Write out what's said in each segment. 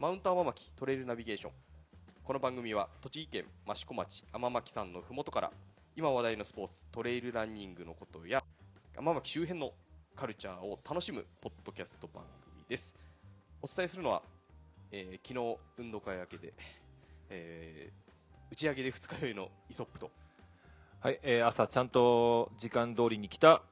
マウント天巻トレイルナビゲーション。この番組は栃木県益子町天巻山のふもとから今話題のスポーツトレイルランニングのことや天巻周辺のカルチャーを楽しむポッドキャスト番組です。お伝えするのは、昨日運動会明けで、打ち上げで二日酔いのイソップと、はい、朝ちゃんと時間通りに来た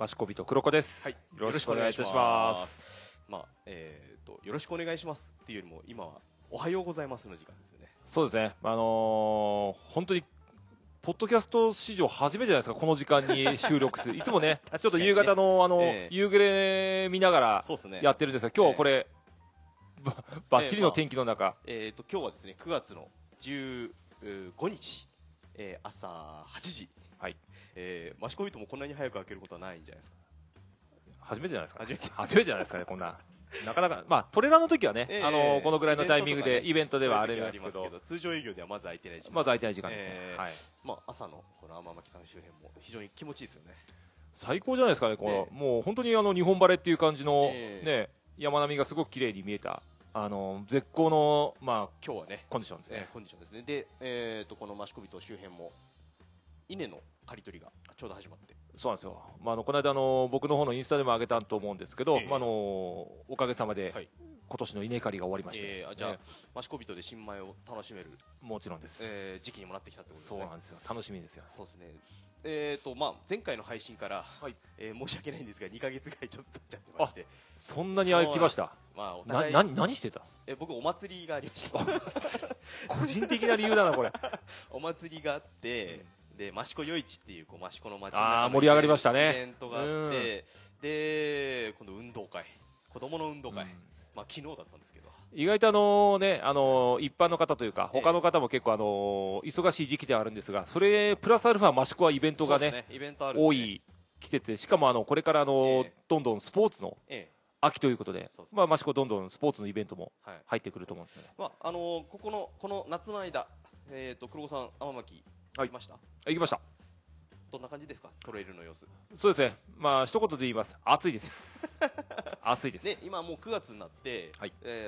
益子人黒子です、はい、よろしくお願いいたします。まあ、よろしくお願いしますっていうよりも今はおはようございますの時間ですね。そうですね、本当にポッドキャスト史上初めてじゃないですか、この時間に収録するいつも ねちょっと夕方の、夕暮れ見ながらやってるんですが、今日はこれ、バッチリの天気の中、今日はですね9月の15日、朝8時、はい、益子人もこんなに早く開けることはないんじゃないですか。初めてじゃないですか、ね、初めてじゃないですかねこんななかなか、まあ、トレーラーの時はね、このぐらいのタイミングでイベントではあれなんですけど、通常営業ではまず空いてない時間、ですね、はい。まあ、朝のこの天巻さん周辺も非常に気持ちいいですよね。最高じゃないですかねこの、もう本当に日本晴れっていう感じの、山並みがすごく綺麗に見えた絶好の、まあ、今日はねコンディションですね、で、この益子人周辺も稲の刈り取りがちょうど始まって、そうなんですよ、この間僕の方のインスタでも上げたと思うんですけど、おかげさまで、はい、今年の稲刈りが終わりまして、じゃあ、益子人で新米を楽しめる、もちろんです、時期にもなってきたってことですね。そうなんですよ、楽しみですよ。そうですね、前回の配信から、申し訳ないんですが2ヶ月ぐらいちょっと経っちゃってまして、そんなに空きました。何してた？僕お祭りがありました個人的な理由だなこれお祭りがあって、で益子夜市っていう益子の街の中で盛り上がりましたね、イベントがあって、で今度運動会、子どもの運動会、昨日だったんですけど、意外と一般の方というか他の方も結構忙しい時期ではあるんですが、それプラスアルファ益子はイベントがね多い季節で、しかもこれからどんどんスポーツの秋ということで、益子どんどんスポーツのイベントも入ってくると思うんですよね。この夏の間、黒子さん天巻行きました？行きました。どんな感じですか、トレイルの様子。そうですね、一言で言います、暑いです暑いです、ね、今もう9月になって、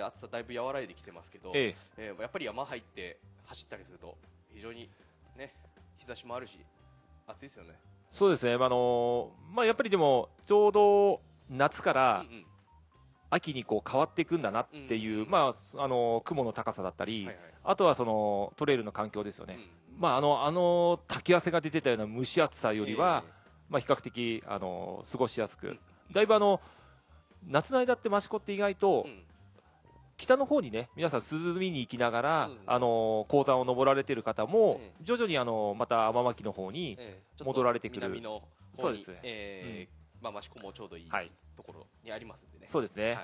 暑さだいぶ和らいできてますけど、やっぱり山入って走ったりすると非常にね日差しもあるし暑いですよね。そうですね、やっぱりでもちょうど夏から秋にこう変わっていくんだなっていう、雲の高さだったり、あとはそのトレイルの環境ですよね、滝汗が出てたような蒸し暑さよりは、比較的過ごしやすく、だいぶ夏の間って益子って意外と、北の方にね皆さん涼みに行きながら、高山を登られてる方も、徐々にまた天巻の方に戻られてくる、南の方に、益子もちょうどいいところにありますんでね。そうですね、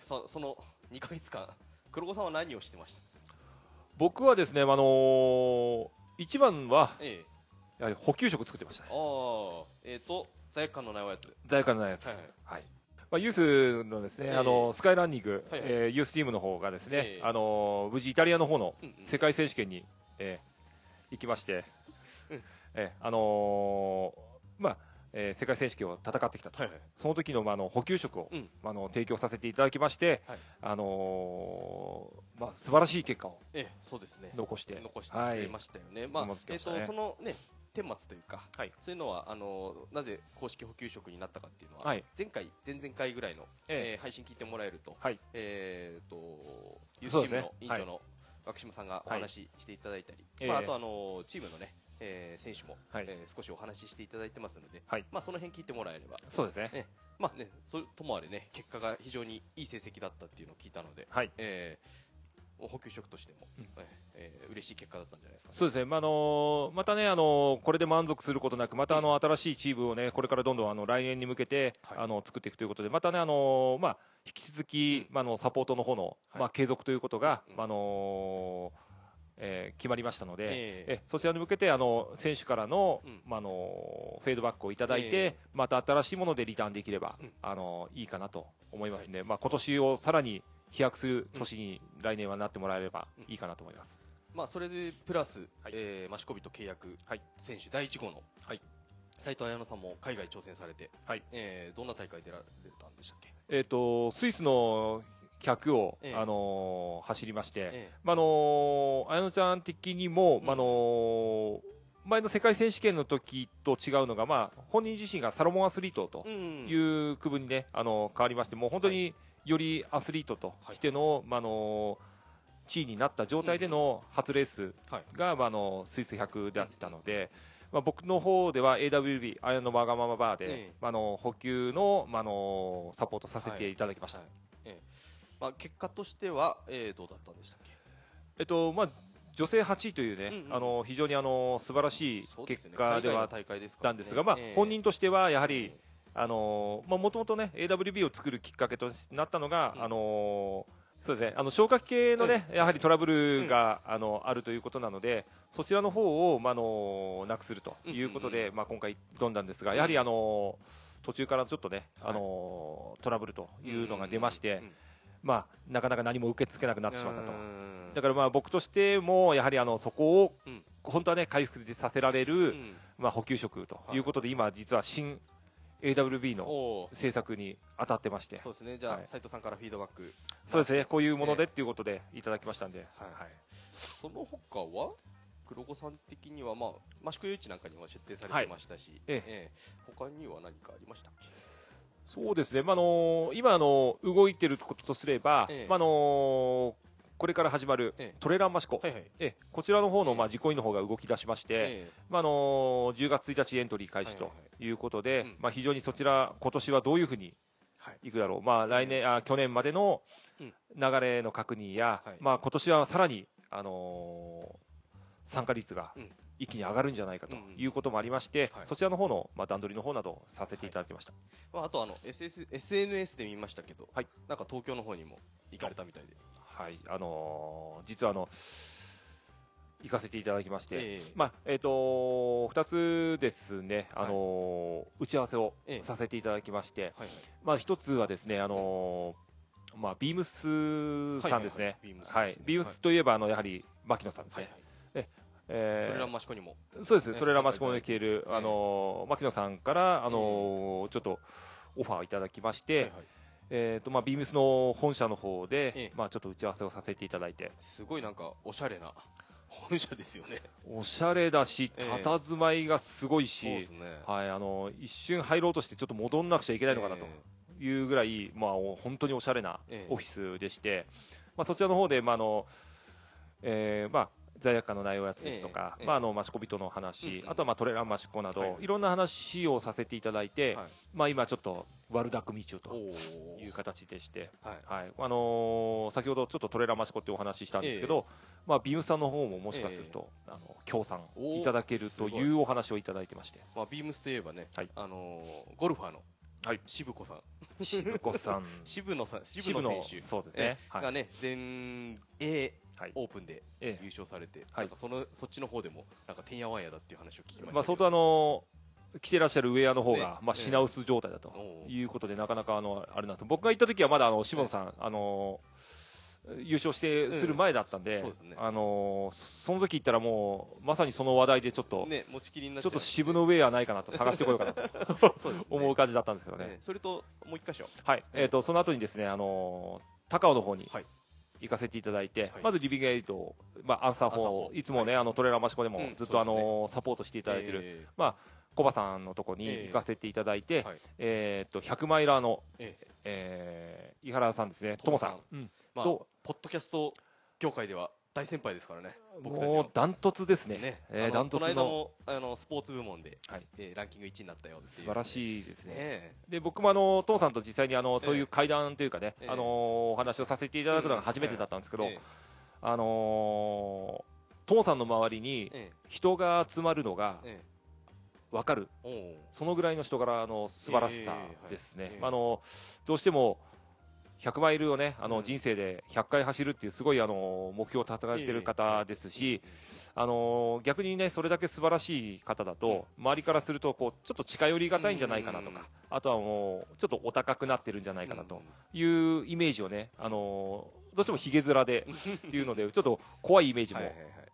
その2ヶ月間黒子さんは何をしてました？僕はですね、一番は、やはり補給食作ってましたね。罪悪感のないおやつ。罪悪感のないやつ。ユースのですね、スカイランニング、ユースチームの方がですね、無事イタリアの方の世界選手権に、行きまして、世界選手権を戦ってきたと、その時の補給食を提供させていただきまして、素晴らしい結果を残してましたよね。そのね顛末というか、そういうのはなぜ公式補給食になったかっていうのは、前回前々回ぐらいの配信聞いてもらえると、ユースチームの委員長の涌島さんがお話ししていただいたり、あとチームのね選手も、少しお話ししていただいてますので、その辺聞いてもらえれば。そうですね、それともあれね結果が非常にいい成績だったっていうのを聞いたので、補給食としても、嬉しい結果だったんじゃないですかね。そうですね、またね、これで満足することなく、また新しいチームをねこれからどんどん来年に向けて、作っていくということで、またね引き続き、サポートの方の、継続ということが、決まりましたので、そちらに向けて選手からの、フェードバックをいただいて、また新しいものでリターンできれば、いいかなと思いますので、今年をさらに飛躍する年に、来年はなってもらえればいいかなと思います。それでプラス、益子人契約選手第1号の斉藤綾乃さんも海外挑戦されて、どんな大会出られたんでしたっけ？スイスの100を、走りまして、綾乃ちゃん的にも、前の世界選手権の時と違うのが、本人自身がサロモンアスリートという区分に、ね、変わりまして、もう本当によりアスリートとしての、地位になった状態での初レースが、スイス100であったので、僕の方では AWB、綾乃わがままバーで、補給の、サポートさせていただきました。結果としては、どうだったんでしたっけ？女性8位というね、非常に素晴らしい結果ではあったんですが、本人としてはやはり、もともとね、AWB を作るきっかけとなったのが、そうですね、消化器系のね、やはりトラブルが、あるということなので、そちらの方を、なくするということで、今回挑んだんですが、やはり、途中からちょっとね、トラブルというのが出まして、なかなか何も受け付けなくなってしまったと。だから僕としても、やはりそこを、本当はね、回復させられる、補給食ということで、今、実は新AWB の制作に当たってまして、そうですね、じゃあ、斉藤さんからフィードバック、そうですね、こういうものでっていうことでいただきましたんで、その他は、黒子さん的には、益子祐一なんかにも出展されてましたし、他には何かありましたっけ？そうですね、今、動いてることとすれば、これから始まるトレラン益子、こちらの方の実行委員の方が動き出しまして、10月1日エントリー開始ということで、非常にそちら、今年はどういうふうにいくだろう、去年までの流れの確認や、今年はさらに参加率が一気に上がるんじゃないかということもありまして、そちらの方の段取りの方などさせていただきました。あとSNS で見ましたけど、なんか東京の方にも行かれたみたいで。はい、実は行かせていただきまして、2つですね、打ち合わせをさせていただきまして、1つはですね、ビームスさんですね、ビームスといえばやはり牧野さんですね。トレラン益子にも、そうです、トレラン益子に来ている牧野さんからちょっとオファーをいただきまして。ビームスの本社の方で、ちょっと打ち合わせをさせていただいて、すごいなんかおしゃれな本社ですよね。おしゃれだし、佇まいがすごいし、一瞬入ろうとしてちょっと戻んなくちゃいけないのかなというぐらい、本当におしゃれなオフィスでして、そちらの方で罪悪感のないおやつですとか、益子人の話、あとはトレラン益子など、いろんな話をさせていただいて、今ちょっと悪巧み中という形でして、先ほどちょっとトレラン益子ってお話ししたんですけど、ビームスさんの方ももしかすると協賛いただけるというお話をいただいてまして、ビームスといえばね、ゴルファーの渋子さん、渋野選手、そうですね、がね、全英オープンで優勝されて、そっちの方でもなんかてんやわんやだっていう話を聞きました。相当着てらっしゃるウェアの方が品薄状態だということで、なかなかあれなと、僕が行った時はまだ渋野さん優勝する前だったんで、その時行ったらもうまさにその話題でちょっと渋のウェアないかなと探してこようかなと思う感じだったんですけどね。それともう一箇所、その後にですね、高尾の方に行かせていただいて、まずリビングエイト、アンサー4、いつもね、トレラン益子でもずっとサポートしていただいているコバさんのところに行かせていただいて、100マイラーの井原さんですね、ともさんと、ポッドキャスト業界では大先輩ですからね、もうダントツですね、この間もスポーツ部門でランキング1位になったよっていう、素晴らしいですね。で、僕もトモさんと実際にそういう会談というかね、お話をさせていただくのが初めてだったんですけど、トモさんの周りに人が集まるのが分かる、そのぐらいの人柄の素晴らしさですね。どうしても100マイルをね、人生で100回走るっていうすごい目標を立ててる方ですし、逆にね、それだけ素晴らしい方だと、周りからするとこうちょっと近寄りがたいんじゃないかなとか、あとはもうちょっとお高くなってるんじゃないかなというイメージをね、どうしてもひげ面でっていうのでちょっと怖いイメージも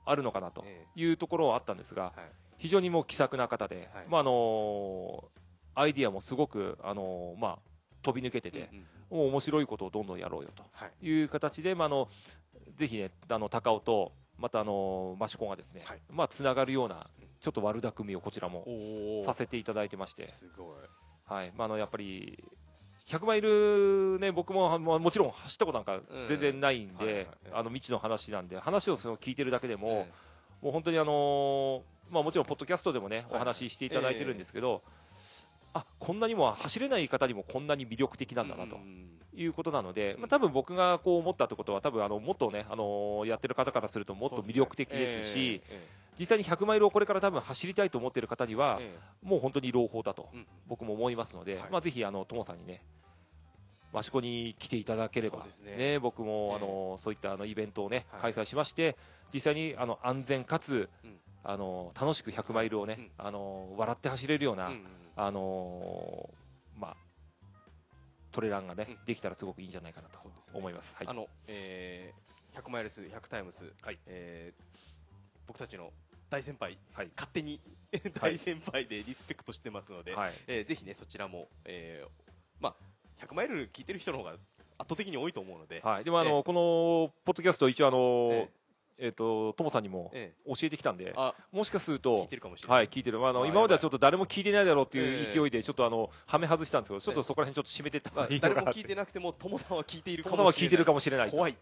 あるのかなというところはあったんですが、非常にもう気さくな方で、アイディアもすごく飛び抜けてて、もう面白いことをどんどんやろうよという形で、ぜひね、高尾とまた益子がですね、つながるようなちょっと悪巧みをこちらもさせていただいてまして、すごい、はい、やっぱり100マイルね、僕ももちろん走ったことなんか全然ないんで、未知の話なんで、話をその聞いてるだけでも、もう本当にもちろんポッドキャストでもね、お話ししていただいてるんですけど、あ、こんなにも走れない方にもこんなに魅力的なんだなということなので、多分僕がこう思ったってことは、多分もっとね、やってる方からするともっと魅力的ですし、実際に100マイルをこれから多分走りたいと思っている方には、もう本当に朗報だと僕も思いますので、ぜひともさんにね、益子に来ていただければ、ね、僕もそういったイベントをね、開催しまして、実際に安全かつ楽しく100マイルをね、笑って走れるようなトレランがね、できたらすごくいいんじゃないかなと思います。100マイルス、100タイムス、僕たちの大先輩、勝手に大先輩でリスペクトしてますので、ぜひね、そちらも100マイル聞いてる人の方が圧倒的に多いと思うので、でもこのポッドキャスト、一応トモさんにも教えてきたんで、もしかすると聞いてるかもしれない。今まではちょっと誰も聞いてないだろうっていう勢いでちょっとはめ外したんですけど、ちょっとそこら辺ちょっと締めてった方がいいかな。誰も聞いてなくてもトモさんは聞いているかもしれない。トモさんは聞いてるかもしれない。怖い。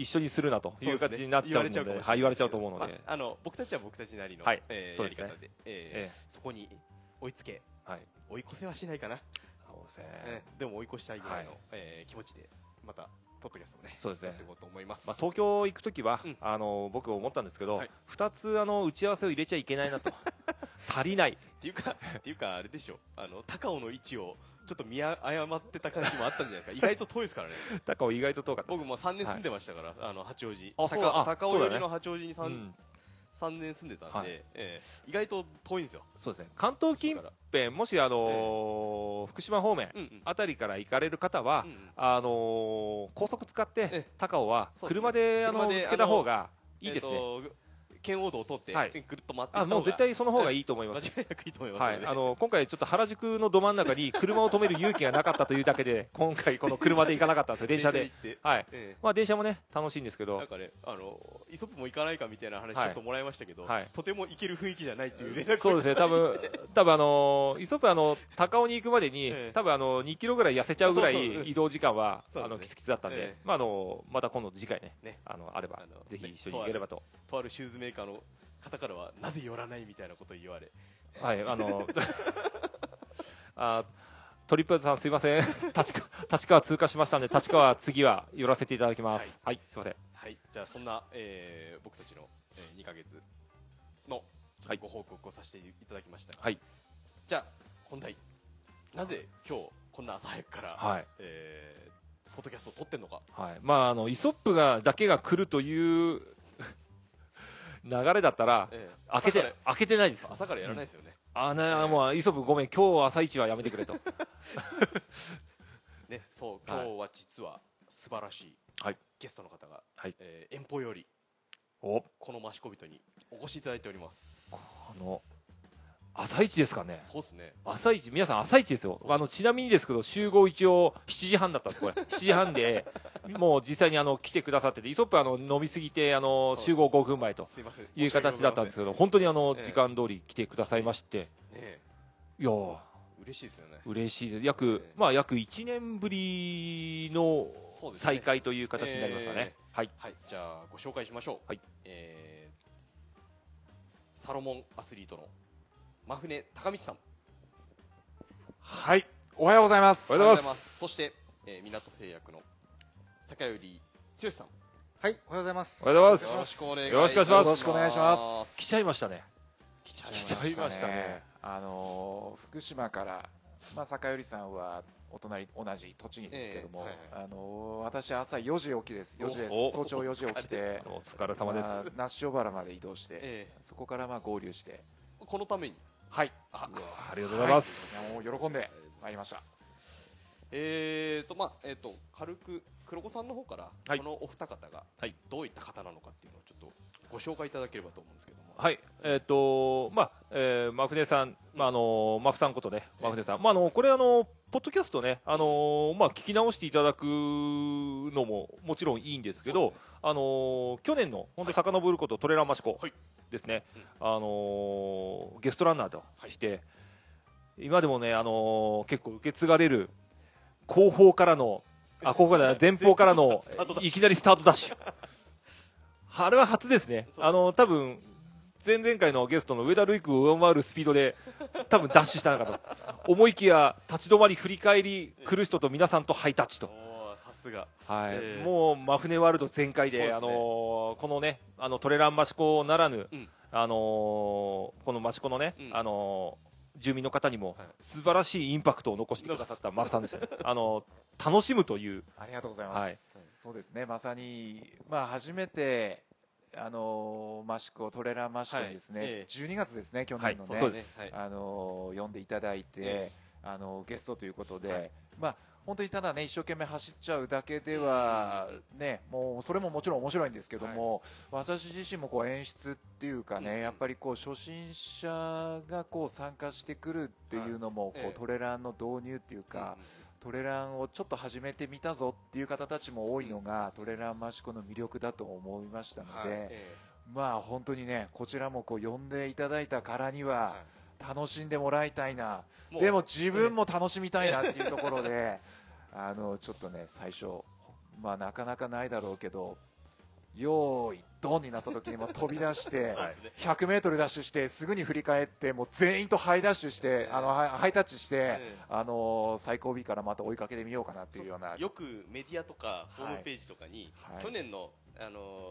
一緒にするなという形になっちゃうので、言われちゃうと思うので、僕たちは僕たちなりのやり方でそこに追いつけ、追い越せはしないかな、でも追い越したいぐらいの気持ちでまたポッドキャストもね、そうですね、やっていこうと思います。東京行くときは僕思ったんですけど、2つ打ち合わせを入れちゃいけないなと、足りないっていうかあれでしょ、高尾の位置をちょっと見誤ってた感じもあったんじゃないですか。意外と遠いですからね。高尾意外と遠かった。僕も3年住んでましたから、八王子、高尾寄りの八王子に3年住んでたんで、意外と遠いんですよ。そうですね。関東近辺、もし福島方面あたりから行かれる方は、高速使って高尾は車でつけた方がいいですね。圏央道を通ってぐるっと回っていった方が、もう絶対その方がいいと思います。間違いなくいいと思います。今回ちょっと原宿のど真ん中に車を止める勇気がなかったというだけで、今回この車で行かなかったんですよ。電車で。電車もね、楽しいんですけど、なんかね、イソップも行かないかみたいな話ちょっともらいましたけど、とても行ける雰囲気じゃないっていう連絡。そうですね。多分イソップ高尾に行くまでに多分2キロぐらい痩せちゃうぐらい移動時間はキツキツだったんで、また今度次回ね、あればぜひ一緒に行ければと。とあるシューズメーカーの方からはなぜ寄らないみたいなことを言われ、はい、トリップさんすいません、立川通過しましたんで、立川次は寄らせていただきます。はい、すいません。はい、じゃあそんな、僕たちの、2ヶ月のご報告をさせていただきました。はい。じゃあ本題、なぜ今日こんな朝早くから、はい、ポッドキャストを撮ってるのか。はい。イソップだけが来るという流れだったら、開けてないです。朝からやらないですよね。もうイソップごめん、今日朝一はやめてくれと。ね、そう、今日は実は素晴らしいゲストの方が遠方よりこの益子人にお越しいただいております。朝一ですかね。そうですね。朝一、皆さん朝一ですよ。ちなみにですけど、集合一応7時半だったんです。これ7時半で、もう実際に来てくださってて、イソップ飲みすぎて集合5分前という形だったんですけど、本当に時間通り来てくださいまして、いやー嬉しいですよね。嬉しいです。約1年ぶりの再会という形になりましたね。はい、じゃあご紹介しましょう。はい、サロモンアスリートの真船孝道さん。はい、おはようございます。おはようございます。そして港製薬の坂寄剛さん。はい、おはようございます。おはようございます。よろしくお願いします。よろしくお願いします。来ちゃいましたね。来ちゃいましたね。福島から坂寄さんはお隣、同じ栃木ですけども、私朝4時起きです。早朝4時起きて、お疲れ様です。那須塩原まで移動して、そこから合流して、このために。はい、ありがとうございます。もう喜んでまいりました。軽く黒子さんの方から、はい、このお二方がどういった方なのかっていうのをちょっとご紹介いただければと思うんですけども。はい、マフネさん、マフさんことね、マフネさん、これポッドキャストね、聞き直していただくのももちろんいいんですけど、去年の本当に遡ること、はい、トレランマシコですね、はい、ゲストランナーとして、はい、今でもね、結構受け継がれる後方からの前方からのいきなりスタートダッシュあれは初ですね。多分前々回のゲストの上田瑠衣君を上回るスピードで多分ダッシュしたのかと思いきや、立ち止まり振り返り来る人と皆さんとハイタッチと、さすが、はい、もう真舟ワールド全開で、ね、このね、トレラン益子ならぬ、うん、この益子のね、うん、住民の方にも素晴らしいインパクトを残してくださったマフさんですね。楽しむという、ありがとうございます、はい、そうですね、まさに、初めて益子、トレラン益子にですね、はい、12月ですね、去年のね、呼んでいただいて、ゲストということで、はい、本当にただね、一生懸命走っちゃうだけではね、もうそれももちろん面白いんですけども、はい、私自身もこう演出っていうかね、うんうん、やっぱりこう初心者がこう参加してくるっていうのも、こうトレランの導入っていうか、トレランをちょっと始めてみたぞっていう方たちも多いのが、トレラン益子の魅力だと思いましたので、はい、本当にね、こちらもこう呼んでいただいたからには、はい、楽しんでもらいたいな、でも自分も楽しみたいなっていうところでちょっとね、最初、なかなかないだろうけど、よーいドンになった時にも飛び出して100m ダッシュして、すぐに振り返ってもう全員とハイダッシュして、ハイタッチして、最後尾からまた追いかけてみようかなっていうような。よくメディアとかホームページとかに、去年の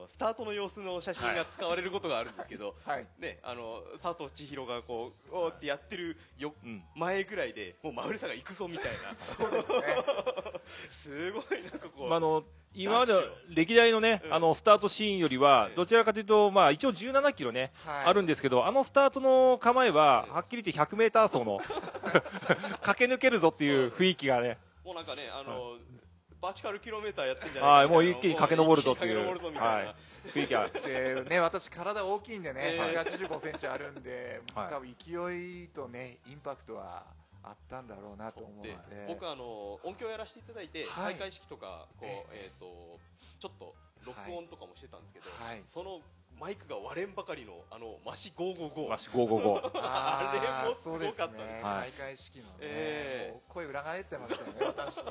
スタートの様子の写真が使われることがあるんですけど、佐藤千尋がこうおーってやってるよ、前ぐらいでもう真舟さんが行くぞみたいな、すごいなんかこう、今まで歴代のね、スタートシーンよりはどちらかというと、一応17キロね、あるんですけど、スタートの構えははっきり言って 100m 走の駆け抜けるぞっていう雰囲気がね、もうなんかね、バーチカルキロメーターやってんじゃないかな、もう一気に駆け上るぞっていう、雰囲気あってね、私体大きいんでね、185cm あるんで、多分勢いとね、インパクトはあったんだろうなと思うので、僕音響やらせていただいて、開会式とかこうちょっと録音とかもしてたんですけど、そのマイクが割れんばかりの益555、あれもすごかったんですね、開会式のね、声裏返ってましたよね、私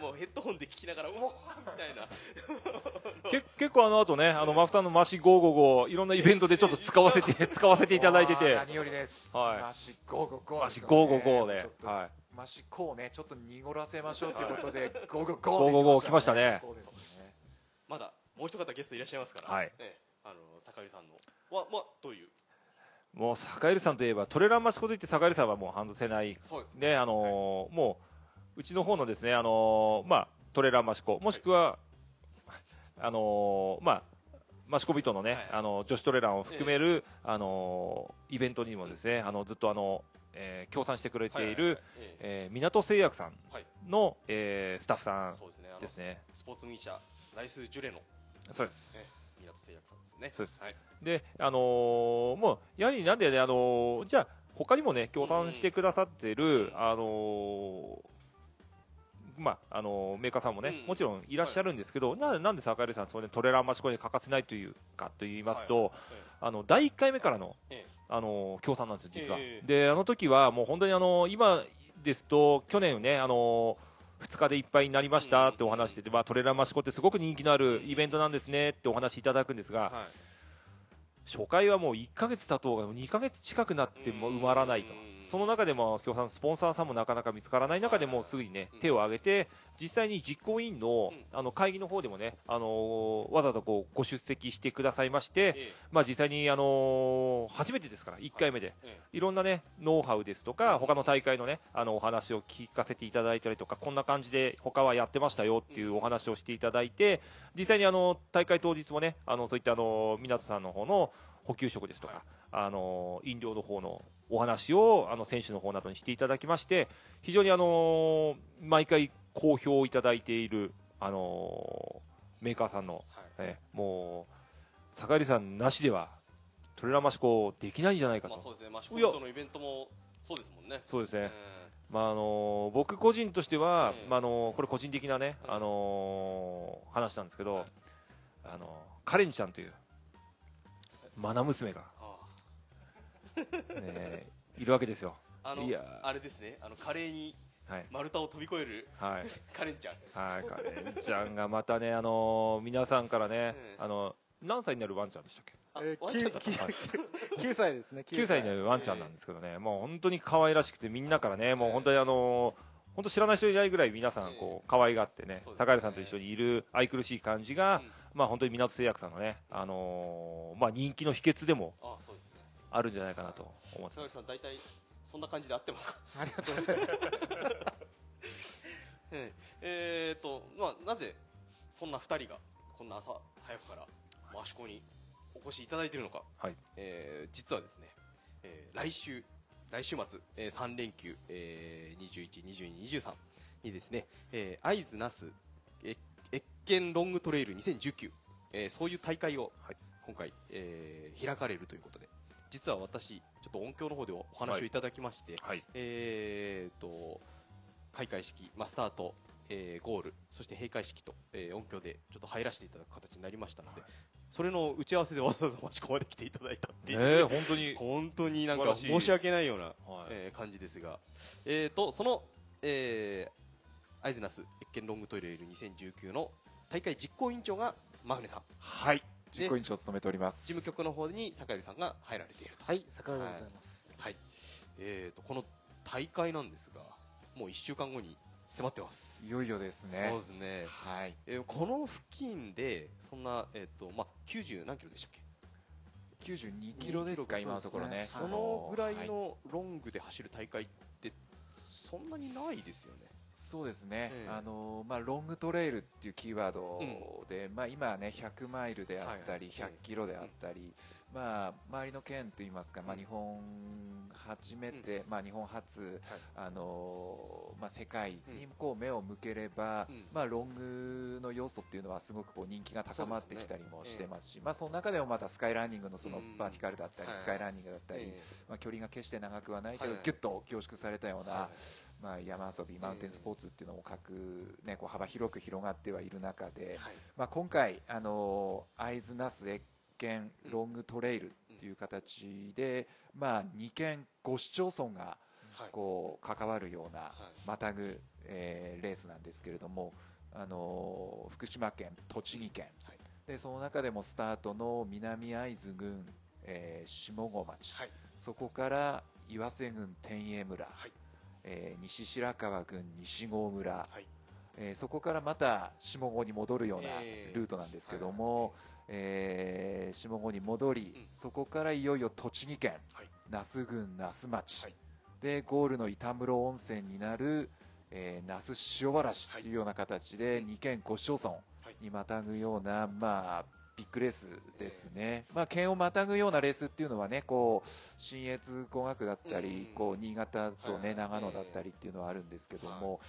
もうヘッドホンで聞きながら、うおーみたいな。結構後ね、マフさんの益555、いろんなイベントでちょっと使わせていただいてて、何よりです、益555、益555で、益5をね、ちょっと濁らせましょうということで、555来ましたね。まだもう一方ゲストいらっしゃいますから、坂入さんのはどういう、もう坂入さんといえばトレラン益子といって坂入さんはもう外せないで、もううちの方のですね、トレラン益子、もしくは益子人のね、女子トレランを含めるイベントにもですね、ずっと協賛してくれている港製薬さんのスタッフさんですね。スポーツ麦茶ライスジュレの、そうです。港製薬さんですね。そうです。はい、で、もうやはりなんでね、じゃあ他にもね、協賛してくださってる、メーカーさんもね、もちろんいらっしゃるんですけど、なんで坂入さんそれでトレラン益子に欠かせないというかと言いますと、第1回目からの協賛なんですよ実は。で、時はもう本当に今ですと去年ね、2日でいっぱいになりましたってお話してて、トレラン益子ってすごく人気のあるイベントなんですねってお話いただくんですが、初回はもう1ヶ月経とうが2ヶ月近くなっても埋まらないと、その中でも協賛スポンサーさんもなかなか見つからない中でもすぐにね、手を挙げて、実際に実行委員の会議の方でもね、わざわざこうご出席してくださいまして、実際に初めてですから1回目でいろんなね、ノウハウですとか他の大会のね、お話を聞かせていただいたりとか、こんな感じで他はやってましたよっていうお話をしていただいて、実際に大会当日もね、そういった港さんの方の補給食ですとか、飲料の方のお話を選手の方などにしていただきまして、非常に毎回好評をいただいているメーカーさんの、はい、もう坂入さんなしではトレランマシコできないんじゃないかと。そうですね、マシコとのイベントもそうですもんね。そうですね。僕個人としては、これ個人的なね、話なんですけど、はい、カレンちゃんというマナ娘がいるわけですよ。あれですね、華麗に丸太を飛び越えるカレンちゃん。はい、カレンちゃんがまたね、皆さんからね、何歳になるワンちゃんでしたっけ？9歳ですね。9歳になるワンちゃんなんですけどね、もう本当に可愛らしくて、みんなからね、もう本当に本当知らない人いないぐらい皆さんこう可愛がってね、坂入さんと一緒にいる愛くるしい感じが、まあ本当に港製薬さんのね、まあ人気の秘訣でもあるんじゃないかなと思ってます。坂入さん大体そんな感じで合ってますか？ありがとうございます。まあなぜそんな2人がこんな朝早くからマシコにお越しいただいているのか、はい、実はですね、来週末、3連休、21、22、23にですね、会津那須越見ロングトレイル2019、そういう大会を今回、開かれるということで、実は私、ちょっと音響の方でお話をいただきまして、開会式、スタート、ゴール、そして閉会式と、音響でちょっと入らせていただく形になりましたので、はい、それの打ち合わせでわざわざマシコまで来ていただいたっていう、本当になんか申し訳ないような、感じですが、その、会津那須越見ロングトレイル2019の大会実行委員長がマグネさん、はい、実行委員長を務めております。事務局の方に坂入さんが入られていると。はい、坂入でございます。はい、この大会なんですが、もう1週間後に迫ってます。いよいよですね。そうですね。はい。この付近でそんな90何キロでしたっけ？92キロですか、今のところね。そのぐらいのロングで走る大会ってそんなにないですよね。そうですね。ロングトレイルっていうキーワードで、今はね100マイルであったり100キロであったり、周りの県といいますか、日本初めて、日本初、世界にこう目を向ければ、ロングの要素っていうのはすごくこう人気が高まってきたりもしてますし、その中でもまたスカイランニングのそのバーティカルだったり、スカイランニングだったり、距離が決して長くはないけど、ぎゅっと凝縮されたような、山遊び、マウンテンスポーツっていうのもこう幅広く広がってはいる中で、今回、会津那須ロングトレイルという形で、2県5市町村がこう関わるようなまたぐレースなんですけれども、福島県、栃木県で、その中でもスタートの南会津郡、下郷町、そこから岩瀬郡天栄村、西白川郡西郷村、そこからまた下郷に戻るようなルートなんですけども、下郷に戻り、そこからいよいよ栃木県、那須郡那須町でゴールの板室温泉になる、那須塩原市というような形で2県5市町村にまたぐような、ビッグレースですね。県をまたぐようなレースっていうのはね、信越工学だったり、新潟とね長野だったりっていうのはあるんですけども、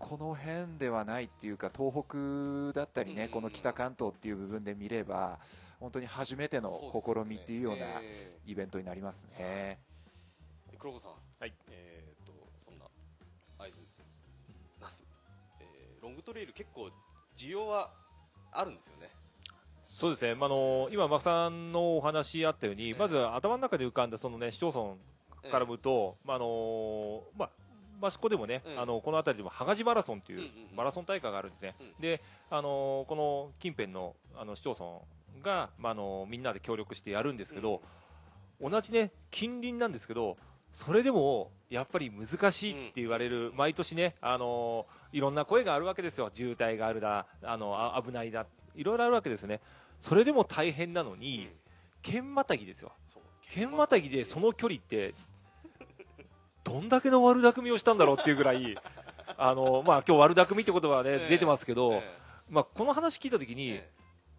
この辺ではないっていうか、東北だったりね、この北関東っていう部分で見れば本当に初めての試みっていうようなイベントになりますね。黒子さん、はい、そんな会津那須、ロングトレイル結構需要はあるんですよね。そうですね、今、マクさんのお話あったように、まず頭の中で浮かんだその、ね、市町村から見ると、益子でもね、この辺りでも羽賀地マラソンというマラソン大会があるんですね。で、この近辺の、市町村が、みんなで協力してやるんですけど、同じね近隣なんですけど、それでもやっぱり難しいって言われる、毎年ね、いろんな声があるわけですよ。渋滞があるだ、危ないだ、いろいろあるわけですよね。それでも大変なのに、県またぎですよ。県またぎでその距離ってどんだけの悪巧みをしたんだろうっていうぐらい、今日悪巧みって言葉はね出てますけど、この話聞いた時に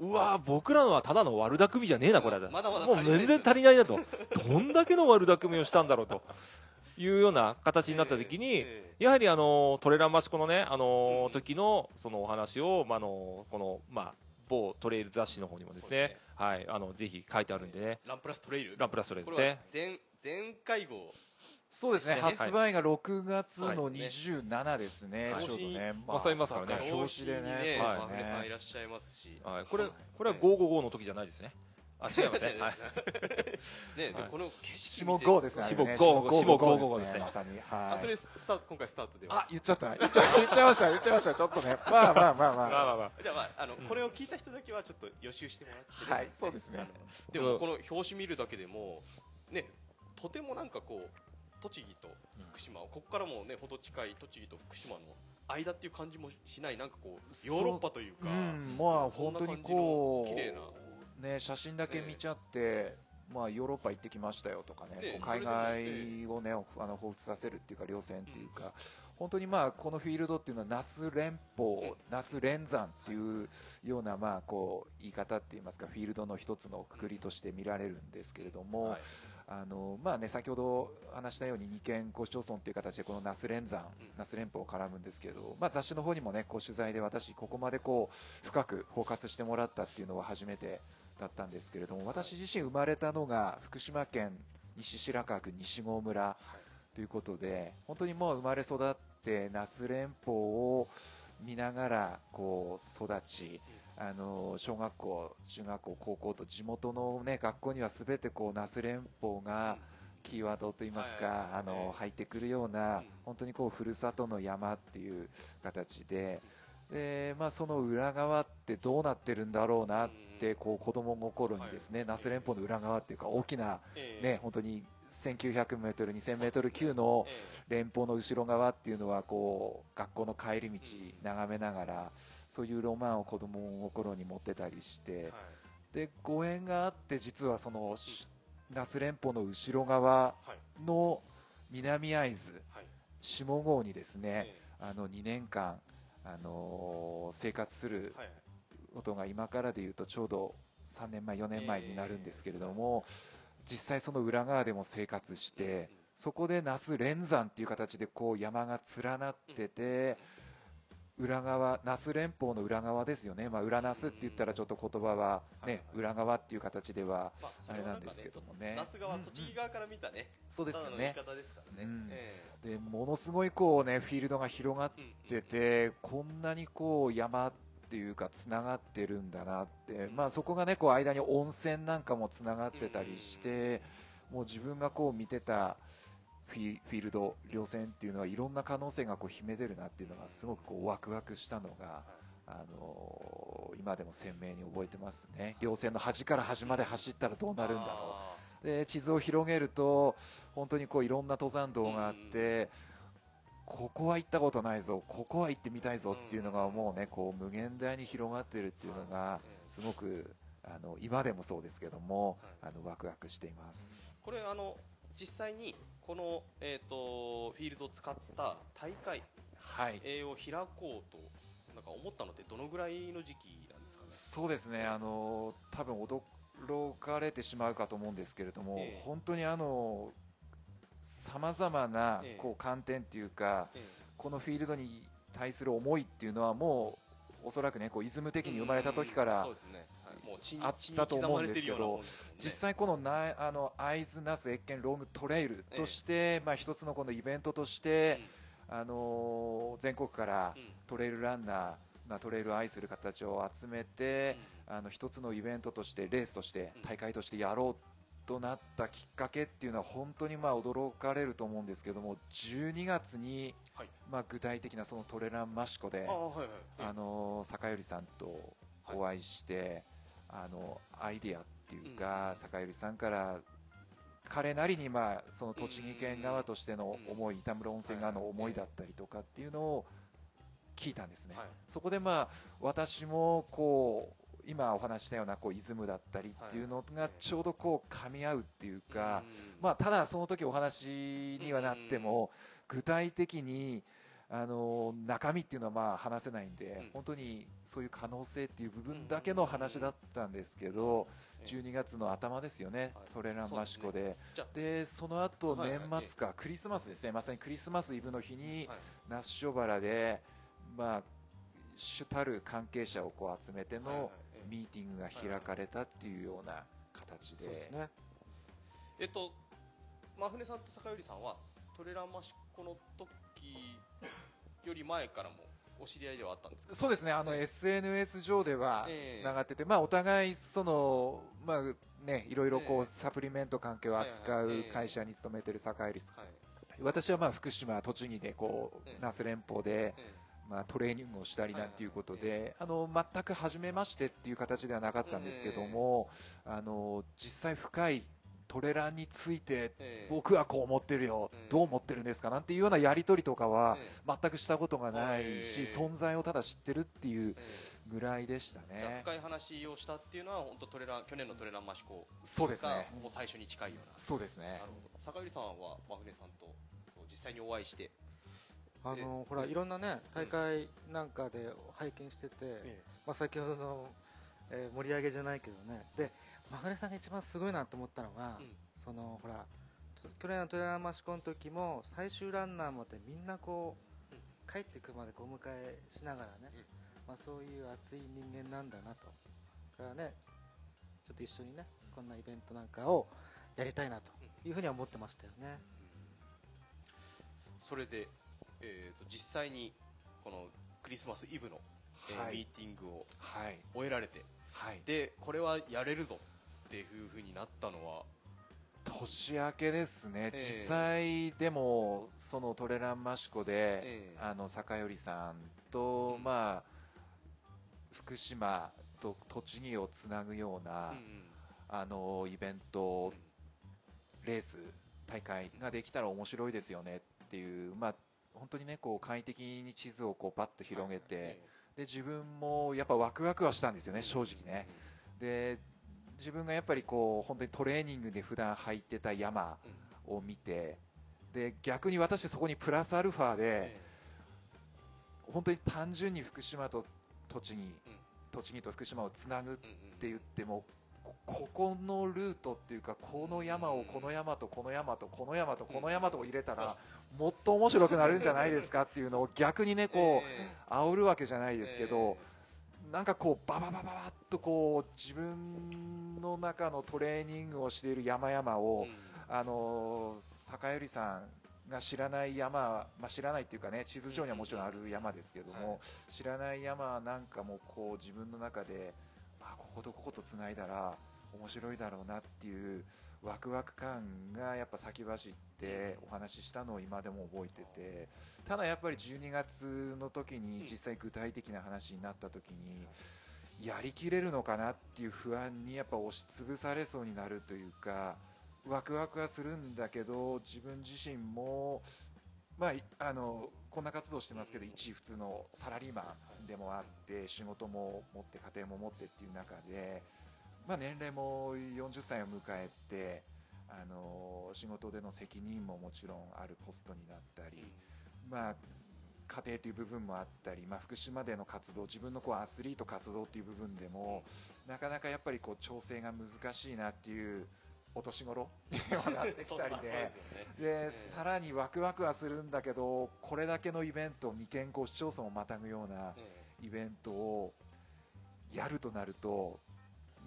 うわー、僕らのはただの悪巧みじゃねえな、これはまだまだもう全然足りないなとどんだけの悪巧みをしたんだろうというような形になった時に、やはりトレラン益子のね、時のそのお話を、この某トレイル雑誌の方にもですね、はい、ぜひ書いてあるんでね、ランプラストレイル、ランプラストレイルですね、前回号、そうですね、発売が6月の27ですね、ちょうどね、まさにますからね、表紙でね、サフレさんいらっしゃいますし、これは555の時じゃないですね。あ、違いますね。ね、この景色もゴーですね。シボゴー、シボゴーゴーですね。まさに。あ、それスタート、今回スタートでは。あ、言っちゃった。言っちゃいました。ちょっとね。まあ。じゃあこれを聞いた人だけはちょっと予習してもらって。はい、そうですね。でもこの表紙見るだけでもね、とてもなんかこう栃木と福島をここからもねほど近い栃木と福島の間っていう感じもしない、なんかこうヨーロッパというか、まあ本当にこう綺麗な。ね、写真だけ見ちゃって、まあヨーロッパ行ってきましたよとかね、海外をね彷彿させるっていうか、稜線っていうか、本当にまあこのフィールドっていうのは那須連峰、那須連山っていうようなまあこう言い方っていいますか、フィールドの一つのくくりとして見られるんですけれども、まあね、先ほど話したように2県5市町村という形でこの那須連山、那須連峰を絡むんですけど、まあ、雑誌の方にもねこう取材で私ここまでこう深く包括してもらったっていうのは初めてだったんですけれども、私自身生まれたのが福島県西白川区西郷村ということで、本当にもう生まれ育って那須連峰を見ながらこう育ち、小学校、中学校、高校と地元の、ね、学校には全てこう那須連峰がキーワードといいますか、入ってくるような本当にこうふるさとの山っていう形で。でまあ、その裏側ってどうなってるんだろうなってこう子供の頃にですね、那須連峰の裏側っていうか大きな、ね、本当に 1900m、2000m 級の連峰の後ろ側っていうのはこう学校の帰り道眺めながら、そういうロマンを子供の頃に持ってたりして、でご縁があって実はその那須連峰の後ろ側の南会津下郷にですね2年間生活することが今からでいうとちょうど3年前4年前になるんですけれども、実際その裏側でも生活して、そこで那須連山っていう形でこう山が連なってて、裏側那須連峰の裏側ですよね、まあ裏那須って言ったらちょっと言葉はね裏側っていう形ではあれなんですけどもね、那須側、栃木側から見たね、そうですよね、でものすごいこうねフィールドが広がってて、こんなにこう山っていうかつながってるんだなって、まあそこがねこう間に温泉なんかもつながってたりして、もう自分がこう見てたフィールド、稜線っていうのはいろんな可能性がこう秘めてるなっていうのがすごくこうワクワクしたのが、今でも鮮明に覚えてますね。稜線の端から端まで走ったらどうなるんだろう、で地図を広げると本当にこういろんな登山道があって、ここは行ったことないぞ、ここは行ってみたいぞっていうのがもうねこう無限大に広がってるっていうのがすごく今でもそうですけども、ワクワクしています。これ実際にこの、フィールドを使った大会を開こうとなんか思ったのってどのぐらいの時期なんですかね。そうですね、多分驚かれてしまうかと思うんですけれども、本当にさまざまなこう観点というか、このフィールドに対する思いっていうのはもうおそらくねこうイズム的に生まれた時からあったと思うんですけど、実際この会津那須越見ロングトレイルとしてまあ一つのこのイベントとして全国からトレイルランナー、まあトレイルを愛する方たちを集めて一つのイベントとしてレースとして大会としてやろうとなったきっかけっていうのは本当にまあ驚かれると思うんですけども、12月にまあ具体的なそのトレラン益子で坂寄さんとお会いして。アイディアっていうか、坂寄さんから彼なりにまあその栃木県側としての思い、板室温泉側の思いだったりとかっていうのを聞いたんですね。そこでまあ私もこう今お話したようなこうイズムだったりっていうのがちょうどこう噛み合うっていうか、まあただその時お話にはなっても具体的に中身っていうのはまあ話せないんで、本当にそういう可能性っていう部分だけの話だったんですけど、12月の頭ですよね、トレランマシコで、でその後年末かクリスマスですね、まさにクリスマスイブの日に那須塩原でまあ主たる関係者をこう集めてのミーティングが開かれたっていうような形で。まふねさんと坂寄さんはトレランマシコの時より前からもお知り合いではあったんですか？そうですね、SNS 上ではつながってて、まあ、お互いその、まあね、いろいろこうサプリメント関係を扱う会社に勤めてる坂寄さん、私はまあ福島、栃木でこう、那須連峰で、まあ、トレーニングをしたりなんていうことで、全く初めましてっていう形ではなかったんですけども、実際深いトレランについて、僕はこう思ってるよ、どう思ってるんですかなんていうようなやり取りとかは全くしたことがないし、存在をただ知ってるっていうぐらいでしたね。深い話をしたっていうのは本当トレラン、去年のトレランマシコがもう最初に近いような。そうですね。坂寄さんはまふねさんと実際にお会いして、ほらいろんなね大会なんかで拝見してて、まあ先ほどの盛り上げじゃないけどね、でまふねさんが一番すごいなと思ったのが、そのほら去年のトレランマシコの時も最終ランナーまでみんなこう、帰ってくるまでお迎えしながらね、まあ、そういう熱い人間なんだなと、だからねちょっと一緒にねこんなイベントなんかをやりたいなというふうには思ってましたよね。それで、実際にこのクリスマスイブの、ミーティングを終えられて、でこれはやれるぞっていうふうになったのは年明けですね。実際でもそのトレランマシコで、坂寄さんと、まあ福島と栃木をつなぐような、イベントレース大会ができたら面白いですよねっていう、まあ本当にねこう簡易的に地図をこうパッと広げて。で自分もやっぱワクワクはしたんですよね、正直ね。で自分がやっぱりこう本当にトレーニングで普段履いてた山を見て、で逆に私そこにプラスアルファで、本当に単純に福島と栃木、栃木と福島をつなぐって言っても、ここのルートっていうか、この山をこの山とこの山とこの山とこの山とを入れたらもっと面白くなるんじゃないですかっていうのを逆にねこう煽るわけじゃないですけど、なんかこうバババババッとこう自分の中のトレーニングをしている山々を、坂寄さんが知らない山、まあ、知らないっていうかね、地図上にはもちろんある山ですけども、知らない山なんかもこう自分の中で。あ、こことこことつないだら面白いだろうなっていうワクワク感がやっぱ先走ってお話ししたのを今でも覚えてて、ただやっぱり12月の時に実際具体的な話になった時にやりきれるのかなっていう不安にやっぱ押しつぶされそうになるというか、ワクワクはするんだけど自分自身もまあ、こんな活動してますけど、一普通のサラリーマンでもあって仕事も持って家庭も持ってっていう中で、まあ、年齢も40歳を迎えて、仕事での責任ももちろんあるポストになったり、まあ、家庭という部分もあったり、まあ、福島での活動、自分のこうアスリート活動という部分でもなかなかやっぱりこう調整が難しいなっていう。お年頃になってきたりで、さらにワクワクはするんだけど、これだけのイベント、2県5市町村をまたぐようなイベントをやるとなると、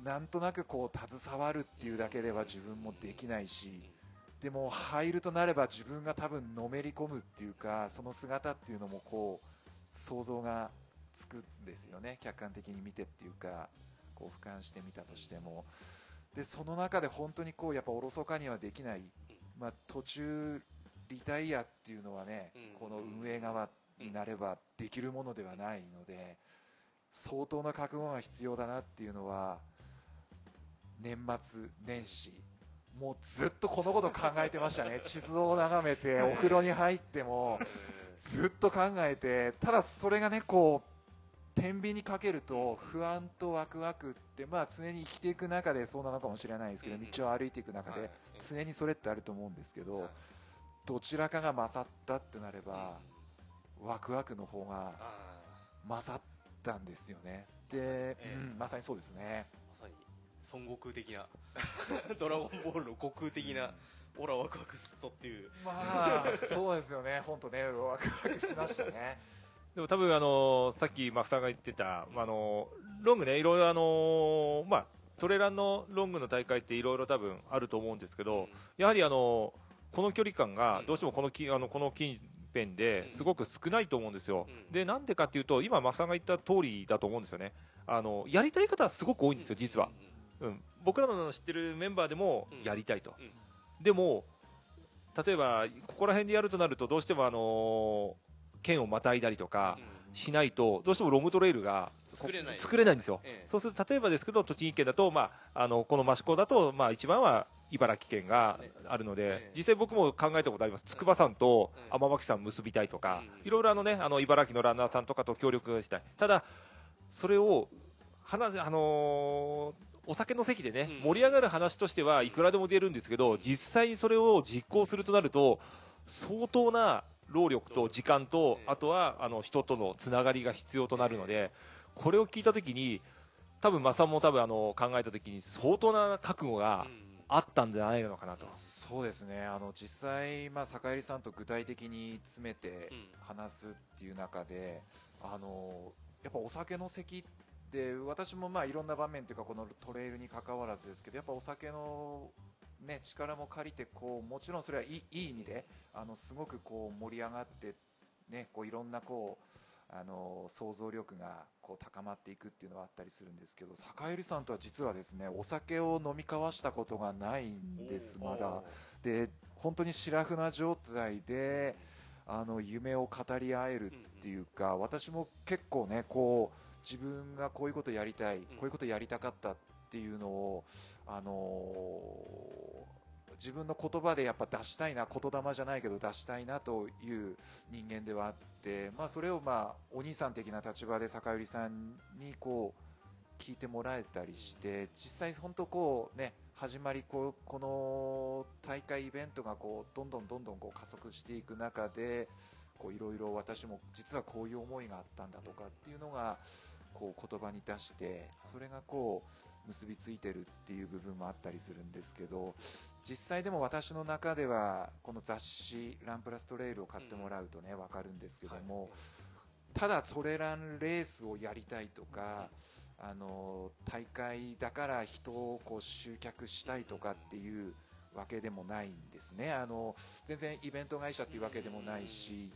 なんとなくこう携わるっていうだけでは自分もできないし、でも入るとなれば自分が多分のめり込むっていうか、その姿っていうのもこう想像がつくんですよね、客観的に見てっていうか、こう俯瞰してみたとしても。でその中で本当にこうやっぱおろそかにはできない、まあ、途中リタイアっていうのはね、この運営側になればできるものではないので、相当な覚悟が必要だなっていうのは年末年始もうずっとこのこと考えてましたね。地図を眺めて、お風呂に入ってもずっと考えて、ただそれがねこう天秤にかけると不安とワクワクって、まあ、常に生きていく中でそうなのかもしれないですけど、道を歩いていく中で常にそれってあると思うんですけど、どちらかが勝ったってなればワクワクの方が勝ったんですよね。で、まさにそうですね。まさに孫悟空的なドラゴンボールの悟空的なオラワクワクすっとっていう、まあそうですよね。本当ね、ワクワクしましたね。でも多分さっきマフさんが言ってた、ロングね、いろいろトレランのロングの大会っていろいろ多分あると思うんですけど、やはりこの距離感がどうしてもこの近辺ですごく少ないと思うんですよ。でなんでかっていうと、今マフさんが言った通りだと思うんですよね。やりたい方はすごく多いんですよ、実は。僕らの知ってるメンバーでもやりたいと。でも例えばここら辺でやるとなると、どうしても県をまたいだりとかしないと、どうしてもロングトレイルが作れないんですよ。そうすると、例えばですけど、栃木県だと、この益子だと、一番は茨城県があるので、実際僕も考えたことあります。筑波山と天巻山結びたいとか、いろいろ茨城のランナーさんとかと協力したい。ただそれをお酒の席でね、盛り上がる話としてはいくらでも出るんですけど、実際にそれを実行するとなると、相当な労力と時間と、あとは人とのつながりが必要となるので、これを聞いたときに、多分マサも考えたときに相当な覚悟があったんじゃないのかなと。そうですね。実際、坂入さんと具体的に詰めて話すっていう中で、やっぱお酒の席ってで私もいろんな場面というか、このトレイルに関わらずですけど、やっぱお酒の、ね、力も借りて、こうもちろんそれはいい意味で、すごくこう盛り上がって、ね、こういろんなこう想像力がこう高まっていくっていうのはあったりするんですけど、坂入さんとは実はですね、お酒を飲み交わしたことがないんです、まだ。で本当にシラフな状態で夢を語り合えるっていうか、私も結構ね、こう自分がこういうことやりたい、こういうことやりたかったっていうのを、自分の言葉でやっぱ出したいな、言霊じゃないけど出したいなという人間ではあって、それをお兄さん的な立場で坂寄さんにこう聞いてもらえたりして、実際本当こうね、始まりこの大会イベントがこうどんどんこう加速していく中で、いろいろ私も実はこういう思いがあったんだとかっていうのがこう言葉に出して、それがこう結びついてるっていう部分もあったりするんですけど、実際でも私の中ではこの雑誌「ランプラストレイル」を買ってもらうとね、分かるんですけども、ただトレランレースをやりたいとか、大会だから人をこう集客したいとかっていうわけでもないんですね。全然イベント会社っていうわけでもないし、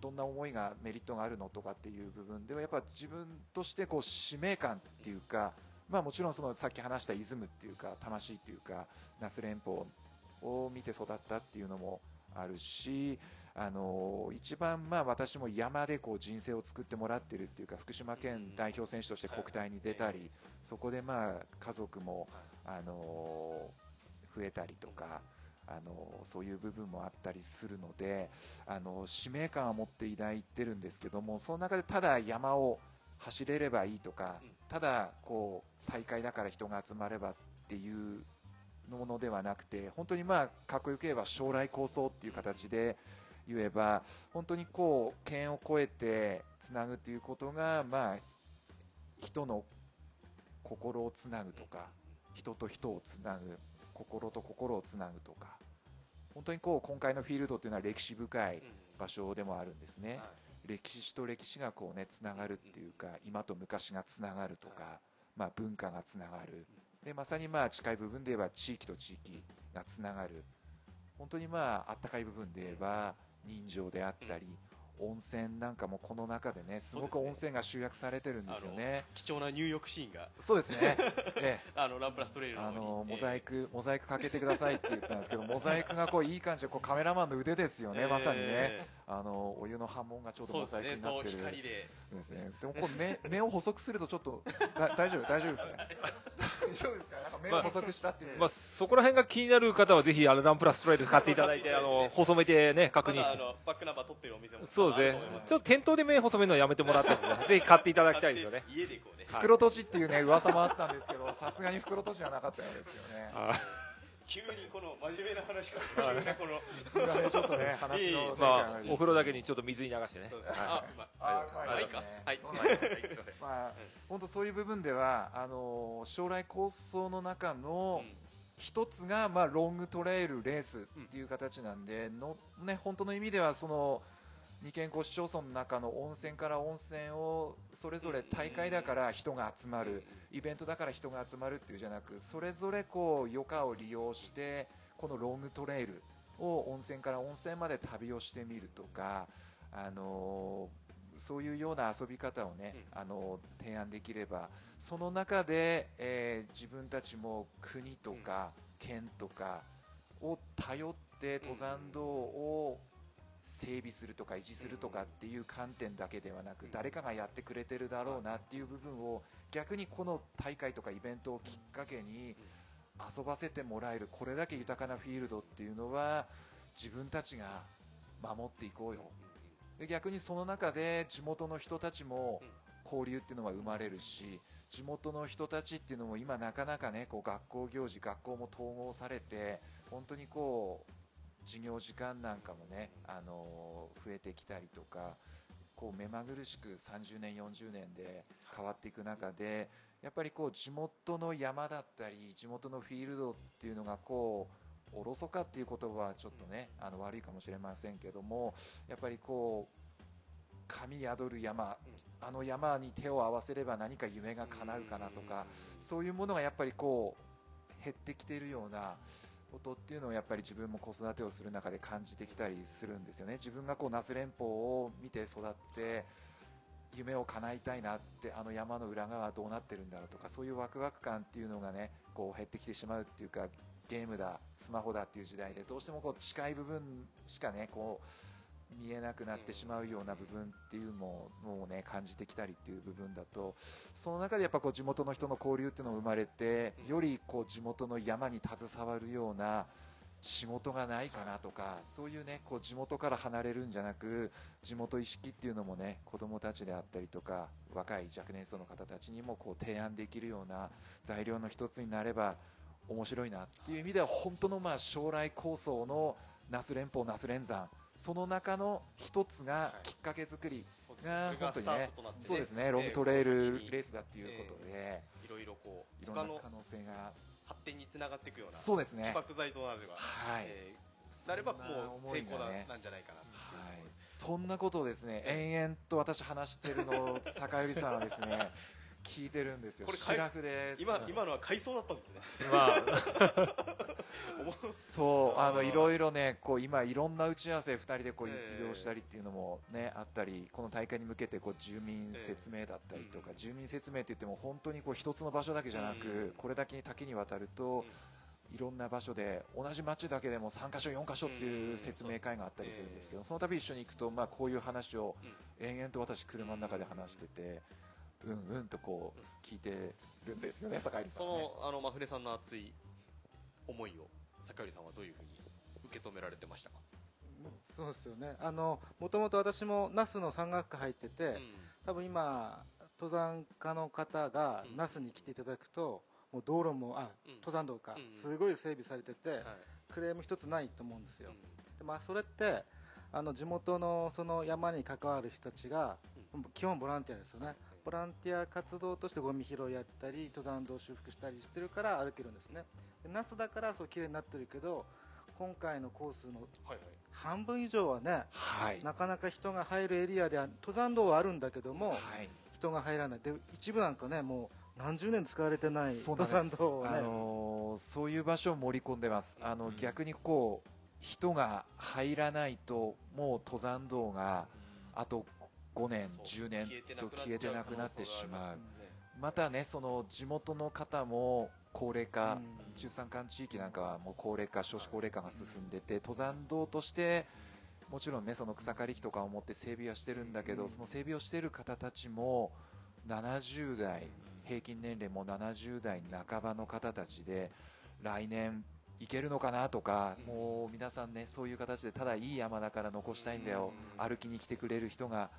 どんな思いがメリットがあるのとかっていう部分では、やっぱ自分としてこう使命感っていうか、もちろんそのさっき話したイズムっていうか魂っていうか、那須連峰を見て育ったっていうのもあるし、一番私も山でこう人生を作ってもらってるっていうか、福島県代表選手として国体に出たり、そこで家族も増えたりとか。そういう部分もあったりするので、使命感を持って抱いてるんですけども、その中でただ山を走れればいいとか、ただこう大会だから人が集まればっていうものではなくて、本当にかっこよく言えば将来構想っていう形で言えば、本当にこう県を越えてつなぐっていうことが、人の心をつなぐとか、人と人をつなぐ、心と心をつなぐとか、本当に今回のフィールドというのは歴史深い場所でもあるんですね。歴史と歴史がつながるっていうか、今と昔がつながるとか、文化がつながる。でまさに近い部分で言えば地域と地域がつながる。本当にあったかい部分で言えば人情であったり、温泉なんかもこの中でね、すごく温泉が集約されてるんですよね。貴重な入浴シーンが。そうですね。ランプラストレイルのモザイクかけてくださいって言ったんですけど、モザイクがいい感じでカメラマンの腕ですよね、まさにね。お湯の波紋がちょうどモザイクになってる。光で。ですね。でも目を細くするとちょっと大丈夫ですね。大丈夫ですか。なんか目を細くしたっていう。そこら辺が気になる方はぜひランプラストレイル買っていただいて、細めてね、確認。バックナンバー撮ってるお店も。そうですね。ちょっと店頭で目細めるのはやめてもらって、ぜひ買っていただきたいですよね。家でこうね。袋とじっていうね噂もあったんですけど、さすがに袋とじはなかったんですよね。急にこの真面目な話から急なこのちょっとね話のまあお風呂だけにちょっと水に流してね。まあ本当そういう部分では将来構想の中の一つがまあロングトレイルレースっていう形なんでのね本当の意味ではその2県5市町村の中の温泉から温泉をそれぞれ大会だから人が集まるイベントだから人が集まるっていうじゃなくそれぞれこう余暇を利用してこのロングトレイルを温泉から温泉まで旅をしてみるとかそういうような遊び方をね、提案できればその中で、自分たちも国とか県とかを頼って登山道を整備するとか維持するとかっていう観点だけではなく誰かがやってくれてるだろうなっていう部分を逆にこの大会とかイベントをきっかけに遊ばせてもらえるこれだけ豊かなフィールドっていうのは自分たちが守っていこうよで逆にその中で地元の人たちも交流っていうのは生まれるし地元の人たちっていうのも今なかなかねこう学校行事学校も統合されて本当にこう授業時間なんかもね、増えてきたりとかこう目まぐるしく30年40年で変わっていく中でやっぱりこう地元の山だったり地元のフィールドっていうのがこうおろそかっていう言葉はちょっとね悪いかもしれませんけどもやっぱりこう神宿る山あの山に手を合わせれば何か夢が叶うかなとかそういうものがやっぱりこう減ってきているようなことっていうのをやっぱり自分も子育てをする中で感じてきたりするんですよね。自分がこう那須連峰を見て育って夢を叶えたいなってあの山の裏側はどうなってるんだろうとかそういうワクワク感っていうのがねこう減ってきてしまうっていうかゲームだスマホだっていう時代でどうしてもこう近い部分しかねこう見えなくなってしまうような部分っていうのをね感じてきたりっていう部分だとその中でやっぱこう地元の人の交流っていうのが生まれてよりこう地元の山に携わるような仕事がないかなとかそういうねこう地元から離れるんじゃなく地元意識っていうのもね子どもたちであったりとか若い若年層の方たちにもこう提案できるような材料の一つになれば面白いなっていう意味では本当のまあ将来構想の那須連峰那須連山その中の一つがきっかけ作りが本当にね、そうですね、ロングトレイルレースだっていうことで、いろいろこう他の可能性が発展につながっていくような、そうですね、起爆剤となれば、なればもう成功なんじゃないかな。そんなことをですね、延々と私話してるのを坂寄さんはですね、聞いてるんですよ。白楽で今のは回想だったんですね。そういろいろねこう今いろんな打ち合わせ2人でこう移動したりっていうのもねあったりこの大会に向けてこう住民説明だったりとか住民説明って言っても本当にこう一つの場所だけじゃなくこれだけ多岐にわたるといろんな場所で同じ町だけでも3か所4か所っていう説明会があったりするんですけどその度一緒に行くとまあこういう話を延々と私車の中で話してて。うんうんとこう聞いてるんですよね、坂入さん、ね、まふねさんの熱い思いを坂入さんはどういうふうに受け止められてましたか。そうですよね、もともと私も那須の山岳会入ってて、多分今登山家の方が那須に来ていただくと、もう道路も登山道か、すごい整備されてて、クレーム一つないと思うんですよ。でそれって地元のその山に関わる人たちが、基本ボランティアですよね。ボランティア活動としてゴミ拾いやったり登山道を修復したりしてるから歩けるんですね。那須だからそう綺麗になってるけど今回のコースの半分以上はね、なかなか人が入るエリアでは登山道はあるんだけども、人が入らないで一部なんかねもう何十年使われてない登山道をね、そういう場所を盛り込んでます。逆にこう人が入らないともう登山道があと5年10年と消えてなくなってしまう。またねその地元の方も高齢化、中山間地域なんかはもう高齢化少子高齢化が進んでて登山道としてもちろんねその草刈り機とかを持って整備はしてるんだけどその整備をしてる方たちも70代平均年齢も70代半ばの方たちで来年行けるのかなとか、もう皆さんねそういう形でただいい山だから残したいんだよ、歩きに来てくれる人が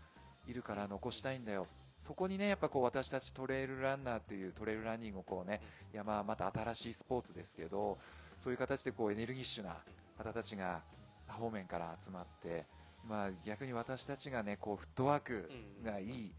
いるから残したいんだよ。そこにねやっぱこう私たちトレイルランナーというトレイルランニングをこうね山また新しいスポーツですけどそういう形でこうエネルギッシュな方たちが多方面から集まって、まあ、逆に私たちが、ね、こうフットワークがいい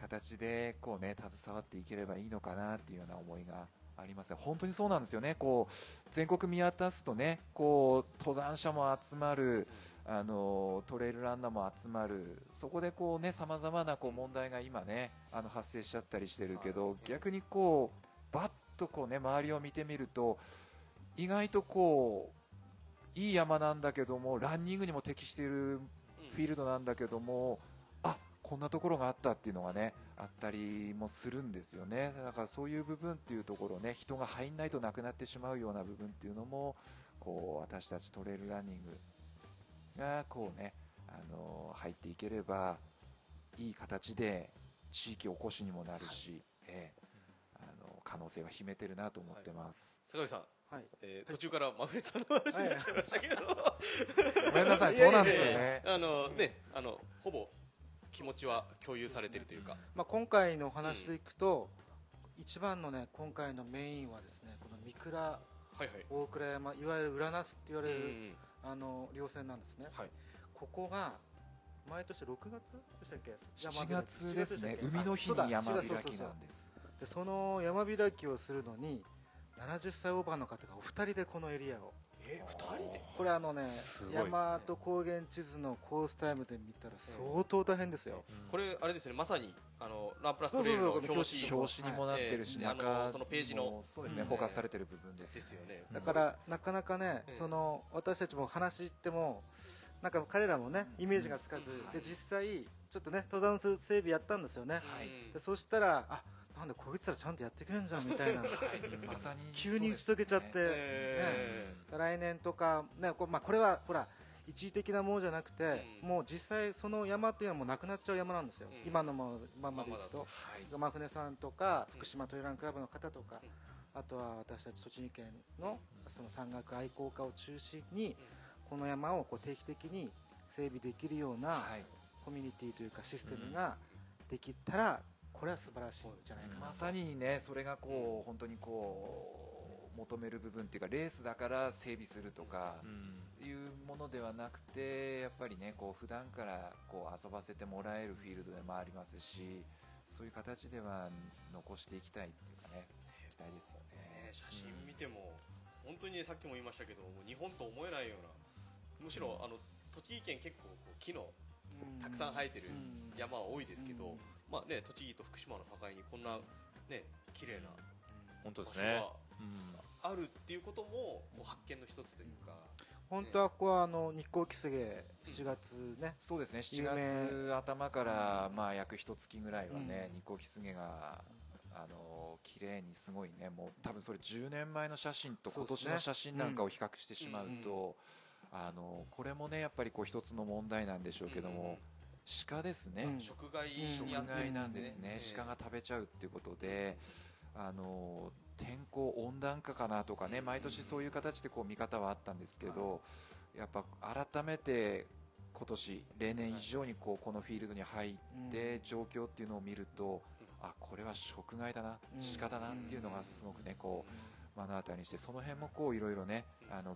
形でこう、ね、携わっていければいいのかなというような思いがあります。本当にそうなんですよね。こう全国見渡すとね、こう登山者も集まる、トレイルランナーも集まる。そこでこうね、様々なこう問題が今ね、発生しちゃったりしてるけど、逆にこうバッとこうね、周りを見てみると、意外とこういい山なんだけども、ランニングにも適しているフィールドなんだけども、あ、こんなところがあったっていうのがね、あったりもするんですよね。だからそういう部分っていうところね、人が入んないとなくなってしまうような部分っていうのも、こう私たちトレイルランニングがこうね、入っていければいい形で地域おこしにもなるし、はい、可能性は秘めてるなと思ってます。はい、坂上さん、はい、途中からまふれさんの話になっちゃいましたけど、ごめんなさい。そうなんですよね。ほぼ気持ちは共有されているというか、まあ、今回のお話でいくと、一番のね、今回のメインはですね、この三倉、大倉山、いわゆる浦那須って言われる、稜線なんですね。はい、ここが毎年6月でしたっけ、7月ですね、海の日に山開きなんです。でその山開きをするのに70歳オーバーの方がお二人でこのエリアを、2人でこれね、山と高原地図のコースタイムで見たら相当大変ですよ。これあれですね、まさにランプラストレイルの表紙にもなってるし、そのページのフォーカスされてる部分ですよね。だからなかなかね、その私たちも話してもなんか彼らもね、イメージがつかずで、実際ちょっとね、登山整備やったんですよね。でそしたら、あ、なんでこいつらちゃんとやってくれるんじゃんみたいな、急に打ち解けちゃって、来年とか、ね、まあ、これはほら一時的なものじゃなくて、もう実際その山というのはもうなくなっちゃう山なんですよ、今のままでいくと。真舟さんとか福島トレランクラブの方とか、あとは私たち栃木県のその山岳愛好家を中心に、この山をこう定期的に整備できるようなコミュニティというかシステムができたら、これは素晴らしいんじゃないかな。まさにね、それがこう本当にこう求める部分っていうか、レースだから整備するとかいうものではなくて、やっぱりね、こう普段からこう遊ばせてもらえるフィールドでもありますし、そういう形では残していきたいっていうかね、期待ですよね。写真見ても本当にね、さっきも言いましたけど、もう日本と思えないような、むしろ栃木県結構こう木のたくさん生えてる山は多いですけど、まあね、栃木と福島の境にこんなね、綺麗な場所があるっていうことも、もう発見の一つというか、本当はここは日光キスゲ7月ね、そうですね、7月頭からまあ約1月ぐらいはね、日光キスゲが綺麗に、すごいね、もう多分それ10年前の写真と今年の写真なんかを比較してしまうと、これもね、やっぱりこう一つの問題なんでしょうけども、鹿ですね、食害なんですね、鹿が食べちゃうっていうことで、天候温暖化かなとかね、毎年そういう形でこう見方はあったんですけど、やっぱ改めて今年例年以上にこのフィールドに入って状況っていうのを見ると、あ、これは食害だな、鹿だなっていうのがすごくね、こう目の当たりにして、その辺もこういろいろね、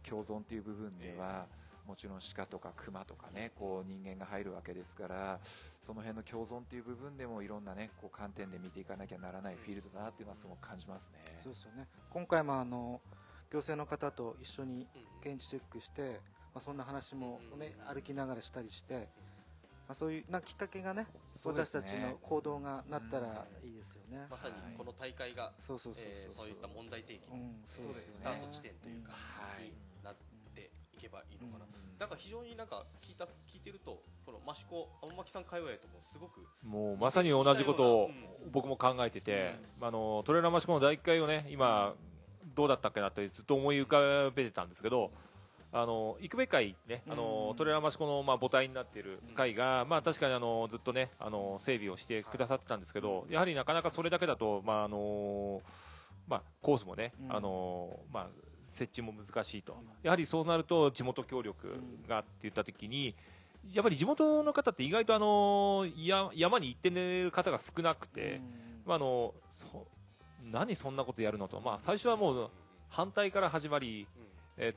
共存っていう部分では、もちろん鹿とか熊とかね、こう人間が入るわけですから、その辺の共存っていう部分でもいろんなね、こう観点で見ていかなきゃならないフィールドだなっていうのはすごく感じますね。そうですよね。今回も行政の方と一緒に現地チェックして、まあ、そんな話もね、歩きながらしたりして。そういうきっかけがね、私たちの行動がなったらいいですよね。まさにこの大会がそういった問題提起のスタート地点というかになっていけばいいのかな。だから非常になんか聞いてると、この益子青巻さん界隈ともすごくもうまさに同じことを僕も考えてて、トレーラー益子の第1回をね、今どうだったっけなってずっと思い浮かべてたんですけど、育米会ね、トレーラー益子のまあ母体になっている会が、まあ確かにずっとね、整備をしてくださってたんですけど、やはりなかなかそれだけだと、まあまあコースもね、まあ設置も難しいと、やはりそうなると地元協力がって言った時に、やっぱり地元の方って意外と山に行って寝る方が少なくて、まあ何そんなことやるのと、まあ最初はもう反対から始まり、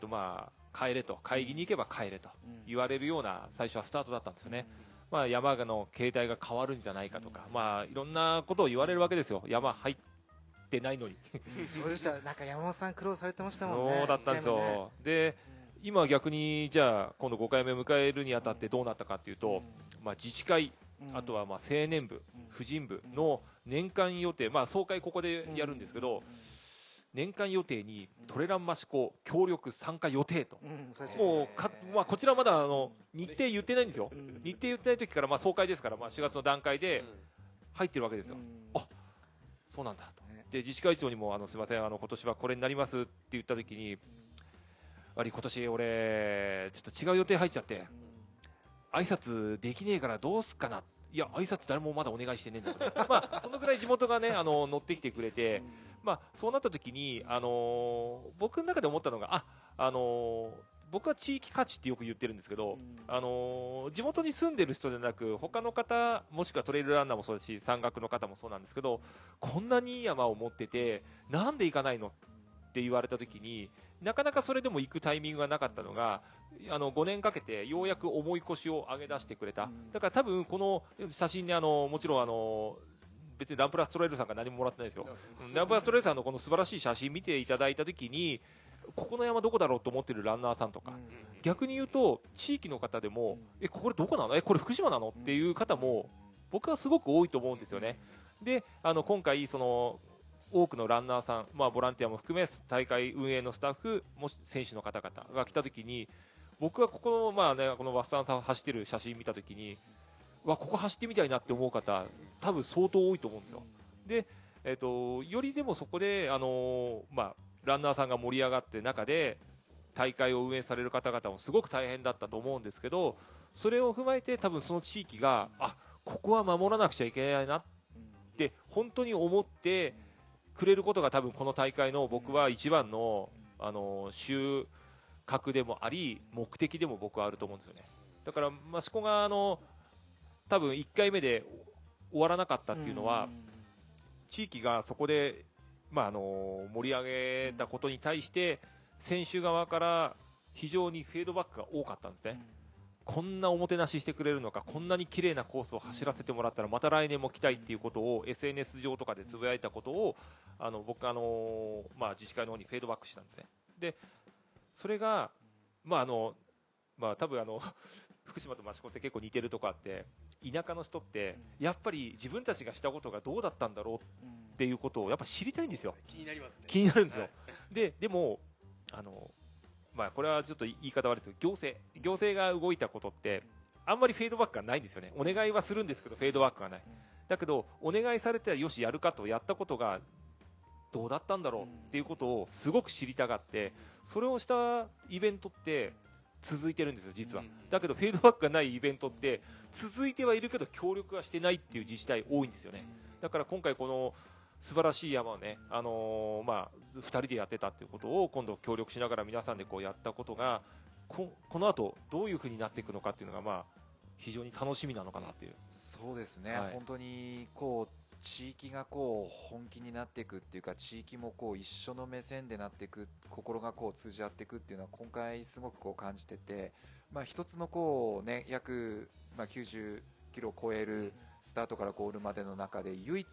まあ帰れと、会議に行けば帰れと言われるような最初はスタートだったんですよね。まあ、山の形態が変わるんじゃないかとか、まあ、いろんなことを言われるわけですよ。山入ってないのにそうでした。なんか山本さん苦労されてましたもんね。そうだったんですよ、ね、で今逆にじゃあ今度5回目迎えるにあたってどうなったかというと、まあ、自治会、あとはまあ青年部、婦人部の年間予定、まあ、総会ここでやるんですけど、年間予定にトレラン益子協力参加予定と、もうまあ、こちらまだ日程言ってないんですよ、日程言ってない時からまあ総会ですから、まあ、4月の段階で入ってるわけですよ、あそうなんだと、で自治会長にもすみません、今年はこれになりますって言った時に、今年俺、ちょっと違う予定入っちゃって、挨拶できねえからどうすっかなって。いや挨拶誰もまだお願いしてねえんだけどまあそのぐらい地元がね乗ってきてくれて、まあそうなった時に僕の中で思ったのが僕は地域価値ってよく言ってるんですけど、地元に住んでる人じゃなく他の方、もしくはトレイルランナーもそうだし山岳の方もそうなんですけど、こんなにいい山を持っててなんで行かないのって言われた時になかなかそれでも行くタイミングがなかったのが5年かけてようやく重い腰を上げ出してくれた。だから多分この写真ねもちろん別にランプラストレイルさんが何ももらってないですよランプラストレイルさんのこの素晴らしい写真見ていただいた時にここの山どこだろうと思ってるランナーさんとか、逆に言うと地域の方でもこれどこなのこれ福島なのっていう方も僕はすごく多いと思うんですよね。で今回多くのランナーさん、まあ、ボランティアも含め大会運営のスタッフも選手の方々が来た時に僕はここの、まあね、このワッサンさん走ってる写真見た時にわここ走ってみたいなって思う方多分相当多いと思うんですよ。で、よりでもそこで、まあ、ランナーさんが盛り上がって中で大会を運営される方々もすごく大変だったと思うんですけど、それを踏まえて多分その地域があここは守らなくちゃいけないなって本当に思ってくれることが多分この大会の僕は一番の、収穫でもあり目的でも僕はあると思うんですよね。だから益子が多分1回目で終わらなかったっていうのは地域がそこで、まあ、盛り上げたことに対して選手側から非常にフィードバックが多かったんですね。こんなおもてなししてくれるのか、こんなに綺麗なコースを走らせてもらったらまた来年も来たいっていうことを SNS 上とかでつぶやいたことを僕まあ、自治会の方にフェードバックしたんですね。でそれが、まあまあ、多分福島と益子って結構似てるとこあって、田舎の人ってやっぱり自分たちがしたことがどうだったんだろうっていうことをやっぱ知りたいんですよ。気になりますね。気になるんですよ、はい、でもまあこれはちょっと言い方悪いですけど行政が動いたことってあんまりフェードバックがないんですよね。お願いはするんですけどフェードバックがない。だけどお願いされてよしやるかとやったことがどうだったんだろうっていうことをすごく知りたがって、それをしたイベントって続いてるんですよ実は。だけどフェードバックがないイベントって続いてはいるけど協力はしてないっていう自治体多いんですよね。だから今回この素晴らしい山をね、まあ、2人でやってたっていうことを今度協力しながら皆さんでこうやったことが この後どういうふうになっていくのかっていうのが、まあ、非常に楽しみなのかなっていう。そうですね、はい、本当にこう地域がこう本気になっていくっていうか、地域もこう一緒の目線でなっていく、心がこう通じ合っていくっていうのは今回すごくこう感じてて、まあ、一つのこう、ね、約、まあ、90キロを超えるスタートからゴールまでの中で唯一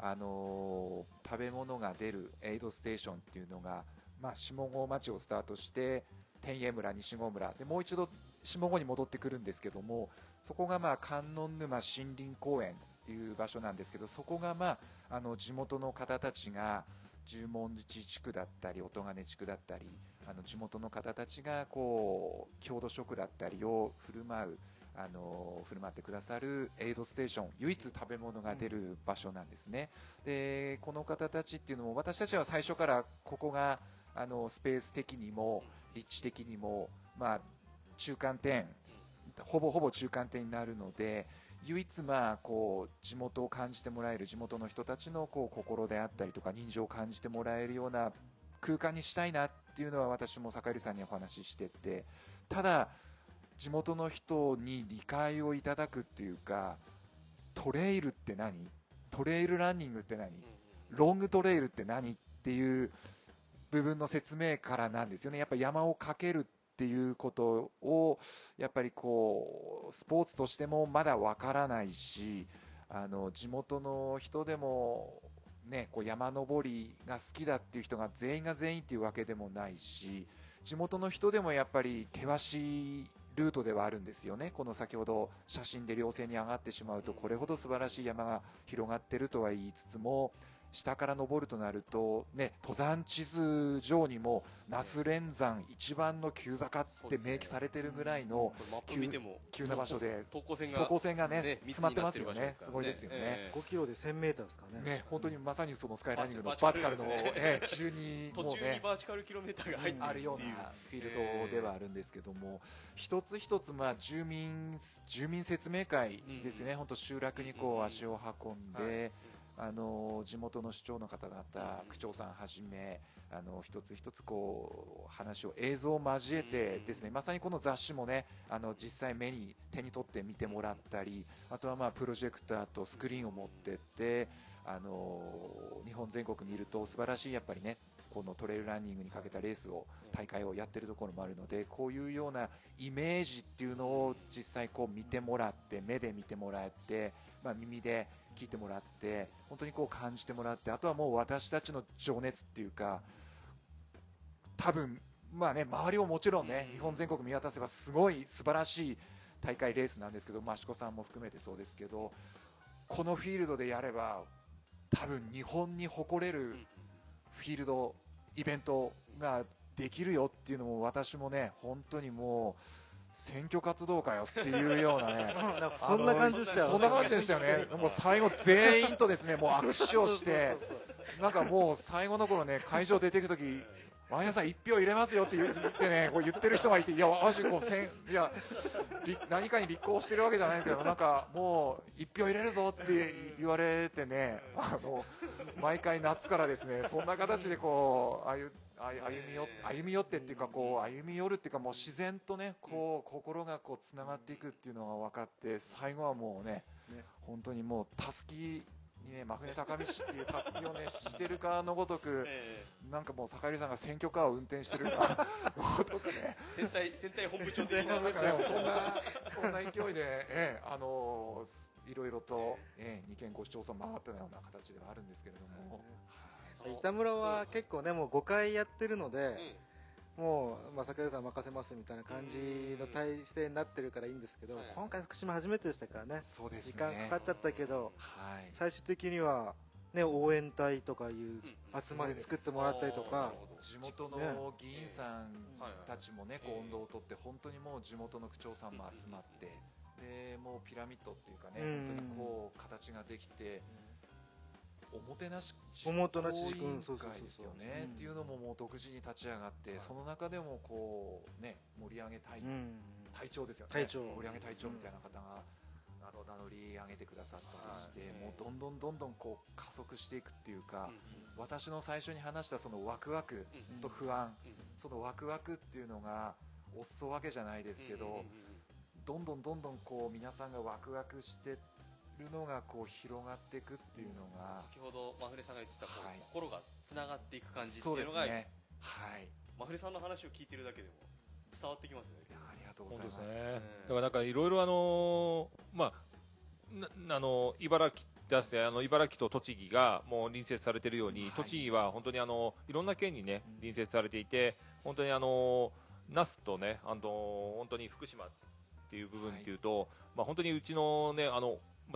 食べ物が出るエイドステーションっていうのが、まあ、下郷町をスタートして天栄村、西郷村でもう一度下郷に戻ってくるんですけども、そこがまあ観音沼森林公園っていう場所なんですけど、そこがまあ地元の方たちが十文字地区だったり音金地区だったり地元の方たちがこう郷土食だったりを振る舞ってくださるエイドステーション、唯一食べ物が出る場所なんですね。でこの方たちっていうのも私たちは最初からここがスペース的にも立地的にも、まあ、中間点ほぼ中間点になるので、唯一まあこう地元を感じてもらえる、地元の人たちのこう心であったりとか人情を感じてもらえるような空間にしたいなっていうのは私も坂入さんにお話ししてて、ただ地元の人に理解をいただくっていうか、トレイルって何、トレイルランニングって何、ロングトレイルって何っていう部分の説明からなんですよね。やっぱり山をかけるっていうことをやっぱりこうスポーツとしてもまだ分からないし、地元の人でも、ね、こう山登りが好きだっていう人が全員が全員っていうわけでもないし、地元の人でもやっぱり険しいルートではあるんですよね。この先ほど写真で稜線に上がってしまうとこれほど素晴らしい山が広がってるとは言いつつも、下から登るとなると、ね、登山地図上にも那須連山一番の急坂って明記されてるぐらいの急な場所で、等高線がね詰まってますよね。すごいですよね。5キロで 1000m ですかね。本当にまさにそのスカイランニングのバーティカルの基準にもうね、途中にバーティカルキロメーターが入っているあるようなフィールドではあるんですけども、一つ一つまあ住民説明会ですね。本当集落にこう足を運んで、地元の市長の方々、区長さんはじめ、一つ一つこう話を映像を交えてですね、まさにこの雑誌もね、実際手に取って見てもらったり、あとはまあプロジェクターとスクリーンを持ってって、日本全国見ると素晴らしいやっぱりね、このトレイルランニングにかけたレースを大会をやってるところもあるので、こういうようなイメージっていうのを実際こう見てもらって、目で見てもらって、まあ耳で聞いてもらって、本当にこう感じてもらって、あとはもう私たちの情熱っていうか、多分まあね、周りをもちろんね、日本全国見渡せばすごい素晴らしい大会レースなんですけど、益子さんも含めてそうですけど、このフィールドでやれば多分日本に誇れるフィールドイベントができるよっていうのも、私もね本当にもう選挙活動かよっていうようなねそんな感じでしたよね。そんな感じでしたよね。もう最後全員とですね、もう握手をして、なんかもう最後の頃ね、会場出ていくとき、毎朝1票入れますよって言ってね、こう言ってる人がいて、いや私こういや何かに立候補してるわけじゃないけど、なんかもう1票入れるぞって言われてね、毎回夏からですね、そんな形でこう歩み寄ってっていうか、こう歩み寄るっていうか、もう自然とねこう心がこうつながっていくっていうのが分かって、最後はもうね、本当にもうたすきにね、マフネ高道っていうたすきをねしてるかのごとく、なんかもう坂入さんが選挙カーを運転してるかのごとくね、戦隊本部長的な、そんな勢いで、いろいろと2県5市町村回ったような形ではあるんですけれども、板村は結構ね、もう5回やってるので、もう坂入さん任せますみたいな感じの体制になってるからいいんですけど、今回福島初めてでしたからね、時間かかっちゃったけど、最終的にはね、応援隊とかいう集まり作ってもらったりとか、地元の議員さんたちもね運動をとって、本当にもう地元の区長さんも集まって、でもうピラミッドっていうかね、本当にこう形ができて、おもてなし実行委員会ですよねっていうのも、もう独自に立ち上がって、その中でもこうね、盛り上げ隊長ですよね、盛り上げ隊長みたいな方が名乗り上げてくださったりして、もうどんどんこう加速していくっていうか、私の最初に話したそのワクワクと不安、そのワクワクっていうのがお裾分けじゃないですけど、どんどんこう皆さんがワクワクしてってるのがこう広がっていくっていうのが、先ほどマフネさんが言ってた、心がつながっていく感じっていうのが、マフネさんの話を聞いてるだけでも伝わってきますね。ありがとうございます。だからなんかいろいろ茨城だって茨城と栃木がもう隣接されているように、栃木は本当にいろんな県にね隣接されていて、本当に那須とね、本当に福島っていう部分っていうと、まあ本当にうちのね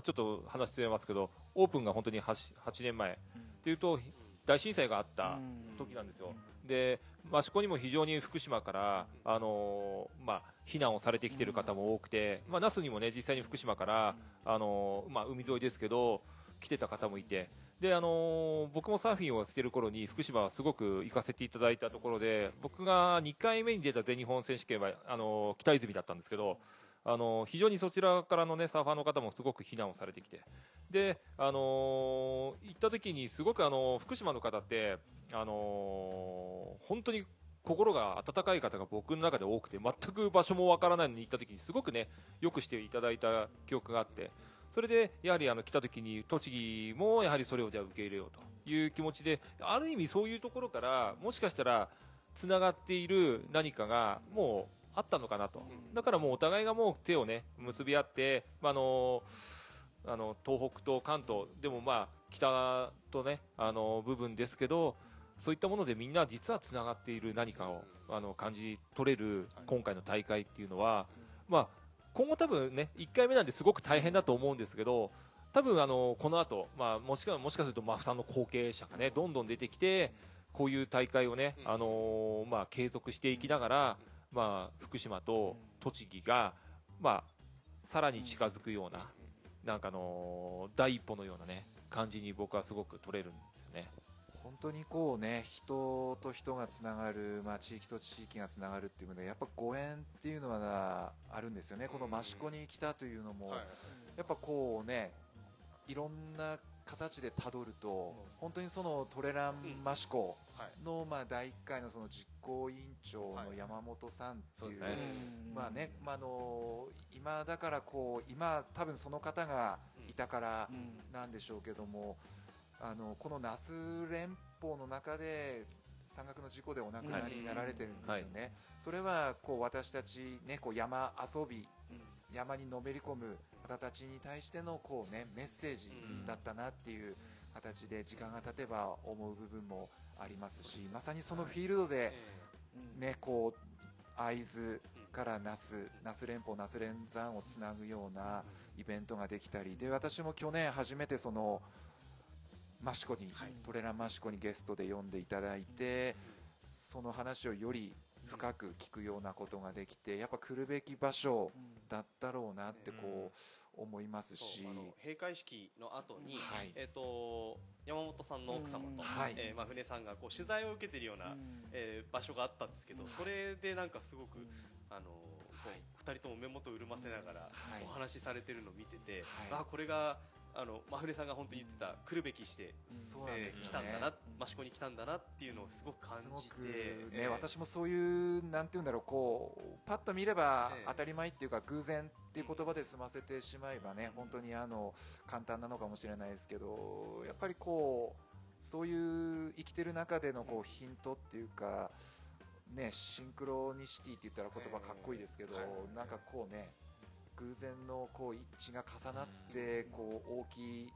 ちょっと話してますけど、オープンが本当に 8年前っていうと大震災があった時なんですよ。で益子にも非常に福島から避難をされてきている方も多くて、那須にもね実際に福島から海沿いですけど来てた方もいて、で僕もサーフィンをしている頃に福島はすごく行かせていただいたところで、僕が2回目に出た全日本選手権は北泉だったんですけど、非常にそちらからの、ね、サーファーの方もすごく避難をされてきて、で、行った時にすごく福島の方って、本当に心が温かい方が僕の中で多くて、全く場所もわからないのに行った時にすごくねよくしていただいた記憶があって、それでやはり来た時に栃木もやはりそれをじゃあ受け入れようと。いう気持ちで、ある意味そういうところからもしかしたらつながっている何かがもうあったのかなと。だからもうお互いがもう手をね結び合って、東北と関東でもまあ北とね部分ですけど、そういったものでみんな実はつながっている何かを感じ取れる今回の大会っていうのは、まあ今後多分ね1回目なんですごく大変だと思うんですけど、多分この後、まあもしかするとマフさんの後継者がねどんどん出てきて、こういう大会をねまあ継続していきながら。まあ、福島と栃木が、まあ、さらに近づくような、なんか第一歩のようなね感じに僕はすごく取れるんですよね。本当にこうね人と人がつながる、まあ、地域と地域がつながるっていうのでやっぱご縁っていうのはあるんですよね。この益子に来たというのも、やっぱこうねいろんな形でたどると、本当にそのトレラン益子のまあ第1回 の、 その実行委員長の山本さんっていう、はい、まあね、今だからこう今多分その方がいたからなんでしょうけども、この那須連峰の中で山岳の事故でお亡くなりになられてるんですよね、はい、それはこう私たち、ね、こう山遊び山にのめり込む方たちに対してのこう、ね、メッセージだったなっていう形で時間が経てば思う部分もありますし、まさにそのフィールドで、ね、こう会津から那須連峰那須連山をつなぐようなイベントができたりで、私も去年初めてその益子に、トレラン益子にゲストで呼んでいただいて、その話をより深く聞くようなことができて、やっぱ来るべき場所だったろうなってこう思いますし、閉会式の後に、はい、山本さんの奥様と、はい、まふねさんがこう取材を受けているような、場所があったんですけど、それでなんかすごくはい、2人とも目元を潤ませながらお話しされてるのを見てて、はい、これがまふねさんが本当に言ってた来るべきして来たんだな、益子に来たんだなっていうのをすごく感じて、私もそういうなんていうんだろう、こうパッと見れば当たり前っていうか偶然っていう言葉で済ませてしまえばね、本当に簡単なのかもしれないですけど、やっぱりこうそういう生きてる中でのこうヒントっていうかね、シンクロニシティって言ったら言葉かっこいいですけど、なんかこうね偶然のこう一致が重なってこう大きい、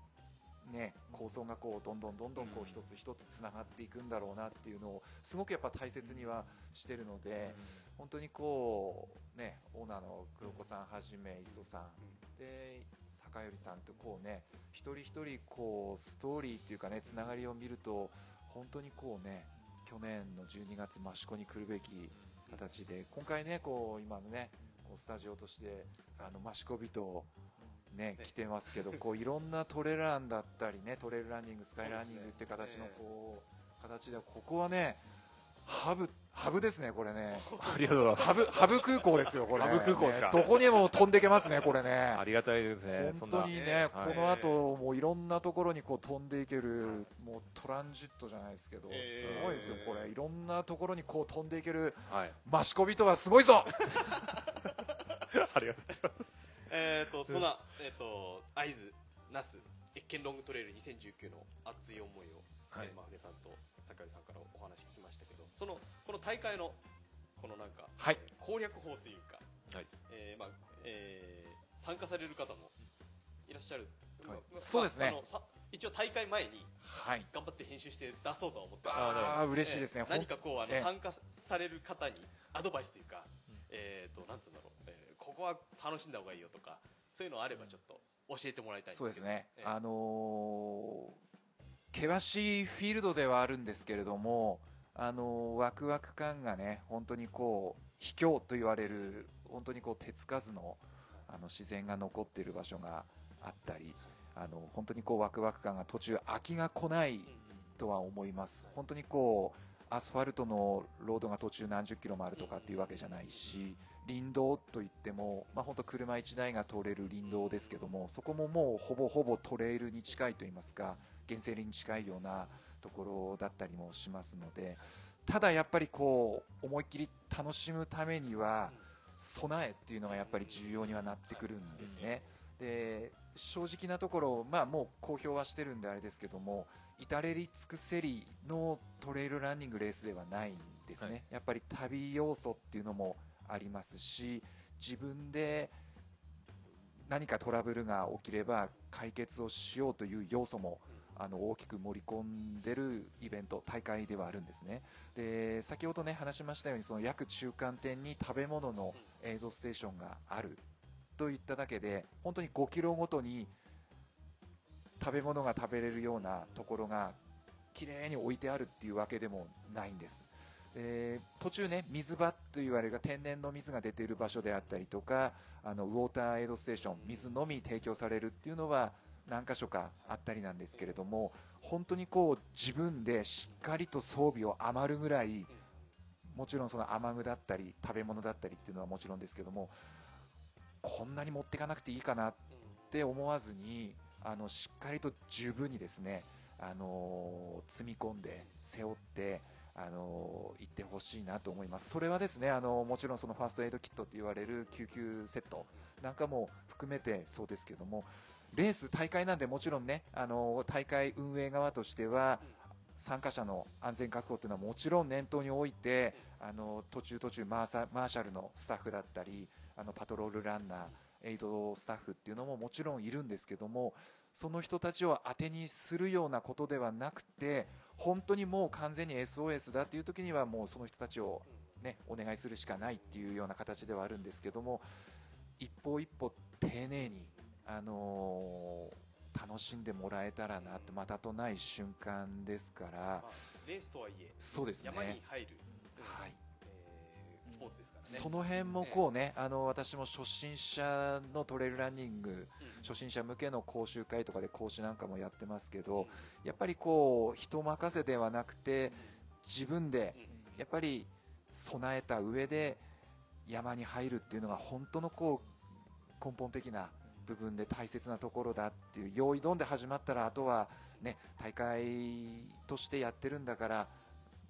ね、構想がこうどんどんこう一つ一つつながっていくんだろうなっていうのをすごくやっぱ大切にはしてるので、本当にこう、ね、オーナーの黒子さんはじめ磯さんで坂寄さんってこう、ね、一人一人こうストーリーっていうかねつながりを見ると、本当にこうね去年の12月益子に来るべき形で、今回ねこう今のねスタジオとして益子人ね来てますけど、こういろんなトレランだったりねトレイルランニングスカイランニングって形のこう形で、ここはねハブですね、これね。ありがとうございます。ハブ空港ですよ、これ。ハブ空港ですか。どこにも飛んでけますね、これね。ありがたいですね、本当にね。この後もういろんなところにこう飛んでいける、もうトランジットじゃないですけど、すごいですよこれ。いろんなところにこう飛んでいける益子人はすごいぞ。ありがとうございます。そんな会津那須越見ロングトレイル2019の熱い思いを、まふねさんと坂井さんからお話聞きましたけど、この大会のこのなんか、はい、攻略法というか、参加される方もいらっしゃる、そうですね。一応大会前に頑張って編集して出そうとは思ってます。嬉しいですね。何かこう参加される方にアドバイスというか、なんつうんだろう、ここは楽しんだ方がいいよとか、そういうのあればちょっと教えてもらいたいんですけど。そうですね。険しいフィールドではあるんですけれども、ワクワク感がね本当にこう秘境と言われる、本当にこう手つかずの自然が残っている場所があったり、本当にこうワクワク感が途中飽きが来ないとは思います。本当にこうアスファルトのロードが途中何十キロもあるとかっていうわけじゃないし、林道といっても、まあ、本当車1台が通れる林道ですけども、そこももうほぼトレイルに近いといいますか原生林に近いようなところだったりもしますので、ただやっぱりこう思いっきり楽しむためには備えっていうのがやっぱり重要にはなってくるんですね。で正直なところ、まあ、もう公表はしてるんであれですけども、至れり尽くせりのトレイルランニングレースではないんですね、はい、やっぱり旅要素っていうのもありますし、自分で何かトラブルが起きれば解決をしようという要素も大きく盛り込んでるイベント、大会ではあるんですね。で、先ほどね話しましたように、その約中間点に食べ物のエイドステーションがあるといっただけで、本当に5キロごとに食べ物が食べれるようなところがきれいに置いてあるっていうわけでもないんです。途中ね、水場といわれるが天然の水が出ている場所であったりとか、ウォーターエイドステーション、水のみ提供されるっていうのは何か所かあったりなんですけれども、本当にこう自分でしっかりと装備を余るぐらい、もちろんその雨具だったり食べ物だったりっていうのはもちろんですけども、こんなに持っていかなくていいかなって思わずに、しっかりと十分にですね、積み込んで背負って行ってほしいなと思います。それはですね、もちろんそのファーストエイドキットと言われる救急セットなんかも含めてそうですけども、レース大会なんで、もちろんね、大会運営側としては参加者の安全確保というのはもちろん念頭に置いて、途中マーシャルのスタッフだったり、パトロールランナー、エイドスタッフっていうのももちろんいるんですけども、その人たちを当てにするようなことではなくて、本当にもう完全に SOS だっていう時にはもうその人たちを、ね、お願いするしかないっていうような形ではあるんですけども、一歩一歩丁寧に、楽しんでもらえたらなって、またとない瞬間ですから、レースとはいえ、そうですね、山に入る、はい、スポーツですからね。その辺もこうね、私も初心者のトレイルランニング、初心者向けの講習会とかで講師なんかもやってますけど、やっぱりこう人任せではなくて、自分でやっぱり備えた上で山に入るっていうのが本当のこう根本的な部分で大切なところだっていう、用意どんで始まったら、あとはね、大会としてやってるんだから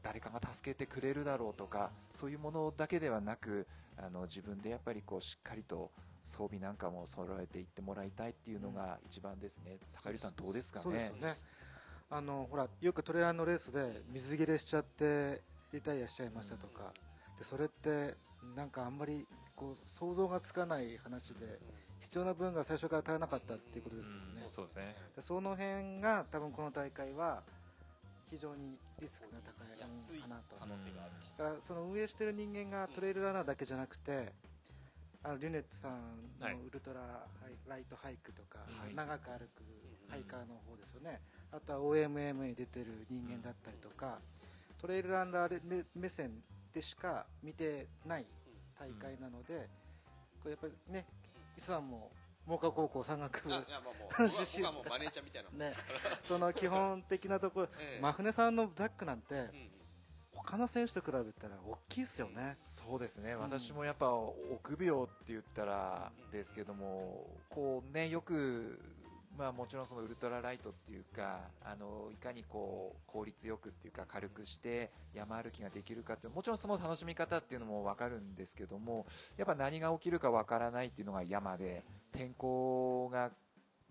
誰かが助けてくれるだろうとか、そういうものだけではなく、自分でやっぱりこうしっかりと装備なんかも揃えていってもらいたいっていうのが一番ですね。坂入さん、どうですかね。そうですよね。ほら、よくトレーラーのレースで水切れしちゃってリタイアしちゃいましたとか、でそれってなんかあんまりこう想像がつかない話で、必要な分が最初から足らなかったっていうことですよね。そうですね。でその辺が多分この大会は非常にリスクが高いかなと。だからその運営している人間がトレイルランナーだけじゃなくて、リュネッツさんのウルトラライトハイクとか、長く歩くハイカーの方ですよね、あとは OMM に出てる人間だったりとか、トレイルランナー目線でしか見てない大会なので、これやっぱりね、イスさんも真岡高校山岳部、僕はもうマネージャーみたいなもんですからね、その基本的なところ、真船さんのザックなんて、他の選手と比べたら大きいですよね。そうですね、私もやっぱ臆病って言ったらですけども、こうね、よく、もちろんそのウルトラライトっていうか、いかにこう効率よくっていうか軽くして山歩きができるかっていう、もちろんその楽しみ方っていうのも分かるんですけども、やっぱ何が起きるか分からないっていうのが山で、天候が、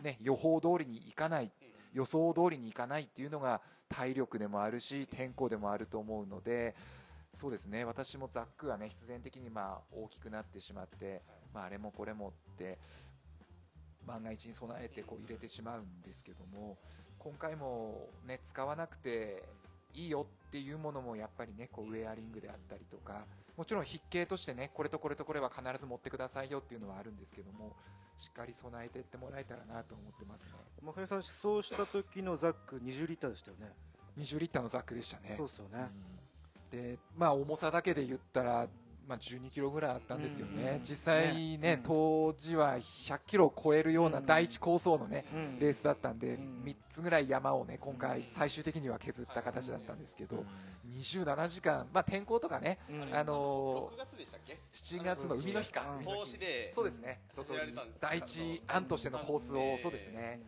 ね、予報通りにいかない、予想通りにいかないっていうのが体力でもあるし天候でもあると思うので、そうですね、私もザックはね、必然的に大きくなってしまって、あれもこれもって万が一に備えてこう入れてしまうんですけども、今回も、ね、使わなくていいよっていうものもやっぱりね、こうウェアリングであったりとか、もちろん筆記としてね、これとこれとこれは必ず持ってくださいよっていうのはあるんですけども、しっかり備えていってもらえたらなと思ってますね。真冬さん、そうした時のザック20リッターでしたよね。20リッターのザックでしたね。そうですよね。で、重さだけで言ったら12キロぐらいあったんですよね。実際ね、当時は100キロを超えるような第一構想のね、レースだったんで、3つぐらい山をね、今回最終的には削った形だったんですけど、27時間、天候とかね、6月でしたっけ、7月の海の日か、投資で、そうですね、第一案としてのコースを、そうですね、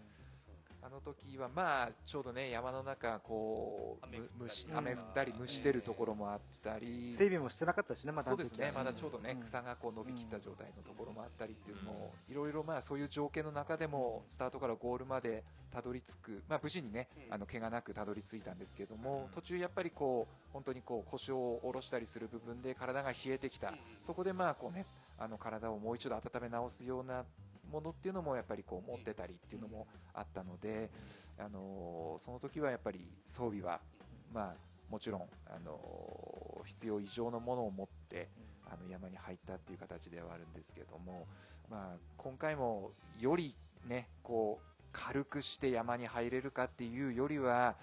あの時はまあちょうどね山の中こう雨降ったり蒸してるところもあったり、整備もしてなかったしね、まだそうですね、まだちょうどね草がこう伸びきった状態のところもあったりっていうのもいろいろまあそういう条件の中でもスタートからゴールまでたどり着く、まあ無事にねあの怪我なくたどり着いたんですけども、途中やっぱりこう本当にこう腰を下ろしたりする部分で体が冷えてきた、そこでまあこうねあの体をもう一度温め直すようなものっていうのもやっぱりこう持ってたりっていうのもあったので、その時はやっぱり装備はまあもちろん必要以上のものを持ってあの山に入ったっていう形ではあるんですけども、まあ今回もよりねこう軽くして山に入れるかっていうよりは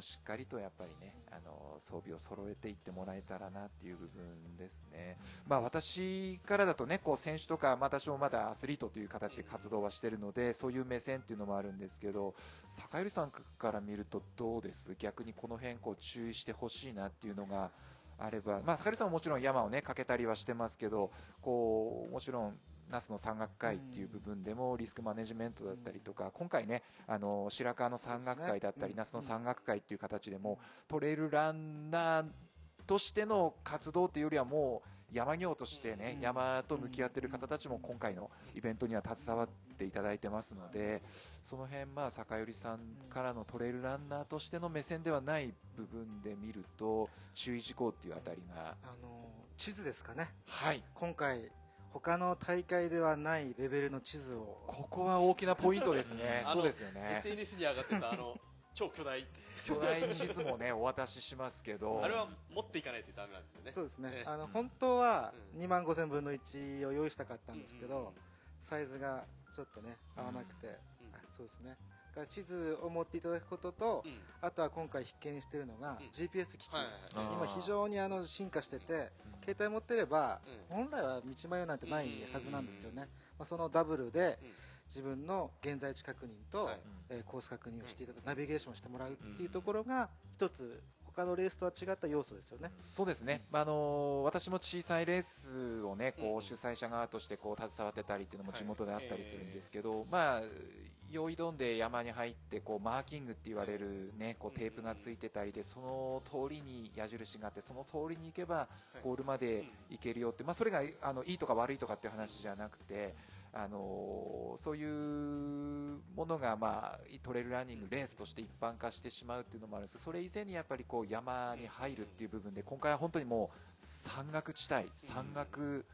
しっかりとやっぱりね装備を揃えていってもらえたらなっていう部分ですね。まあ私からだとねこう選手とか私もまだアスリートという形で活動はしてるのでそういう目線っていうのもあるんですけど、坂寄さんから見るとどうです、逆にこの辺こう注意してほしいなっていうのがあれば。まあ坂寄さんももちろん山をねかけたりはしてますけど、こうもちろん那須の山岳会っていう部分でもリスクマネジメントだったりとか、今回ね白川の山岳会だったり那須の山岳会っていう形でもトレイルランナーとしての活動というよりはもう山業としてね山と向き合ってる方たちも今回のイベントには携わっていただいてますので、その辺まあ坂寄さんからのトレイルランナーとしての目線ではない部分で見ると注意事項っていうあたりが地図ですかね。はい、今回他の大会ではないレベルの地図を、ここは大きなポイントですね。そうですよね。SNS に上がってた超巨大地図もねお渡ししますけど、あれは持っていかないとダメなんですよね。そうですね。本当は25000分の1を用意したかったんですけど、サイズがちょっとね合わなくて、そうですね。だから地図を持っていただくことと、あとは今回必見しているのが GPS 機器。今非常に進化してて、携帯持ってれば本来は道迷いなんてないはずなんですよね。そのダブルで自分の現在地確認とコース確認をしていただく、ナビゲーションしてもらうっていうところが一つ他のレースとは違った要素ですよね。そうですね。私も小さいレースをねこう主催者側としてこう携わってたりっていうのも地元であったりするんですけど、まあ用意どんで山に入ってこうマーキングって言われるねこうテープがついてたりで、その通りに矢印があってその通りに行けばゴールまで行けるよって、まあそれがいいとか悪いとかっていう話じゃなくて、そういうものがまあトレイルランニングレースとして一般化してしまうっていうのもあるんですけど、それ以前にやっぱりこう山に入るっていう部分で今回は本当にもう山岳地帯山岳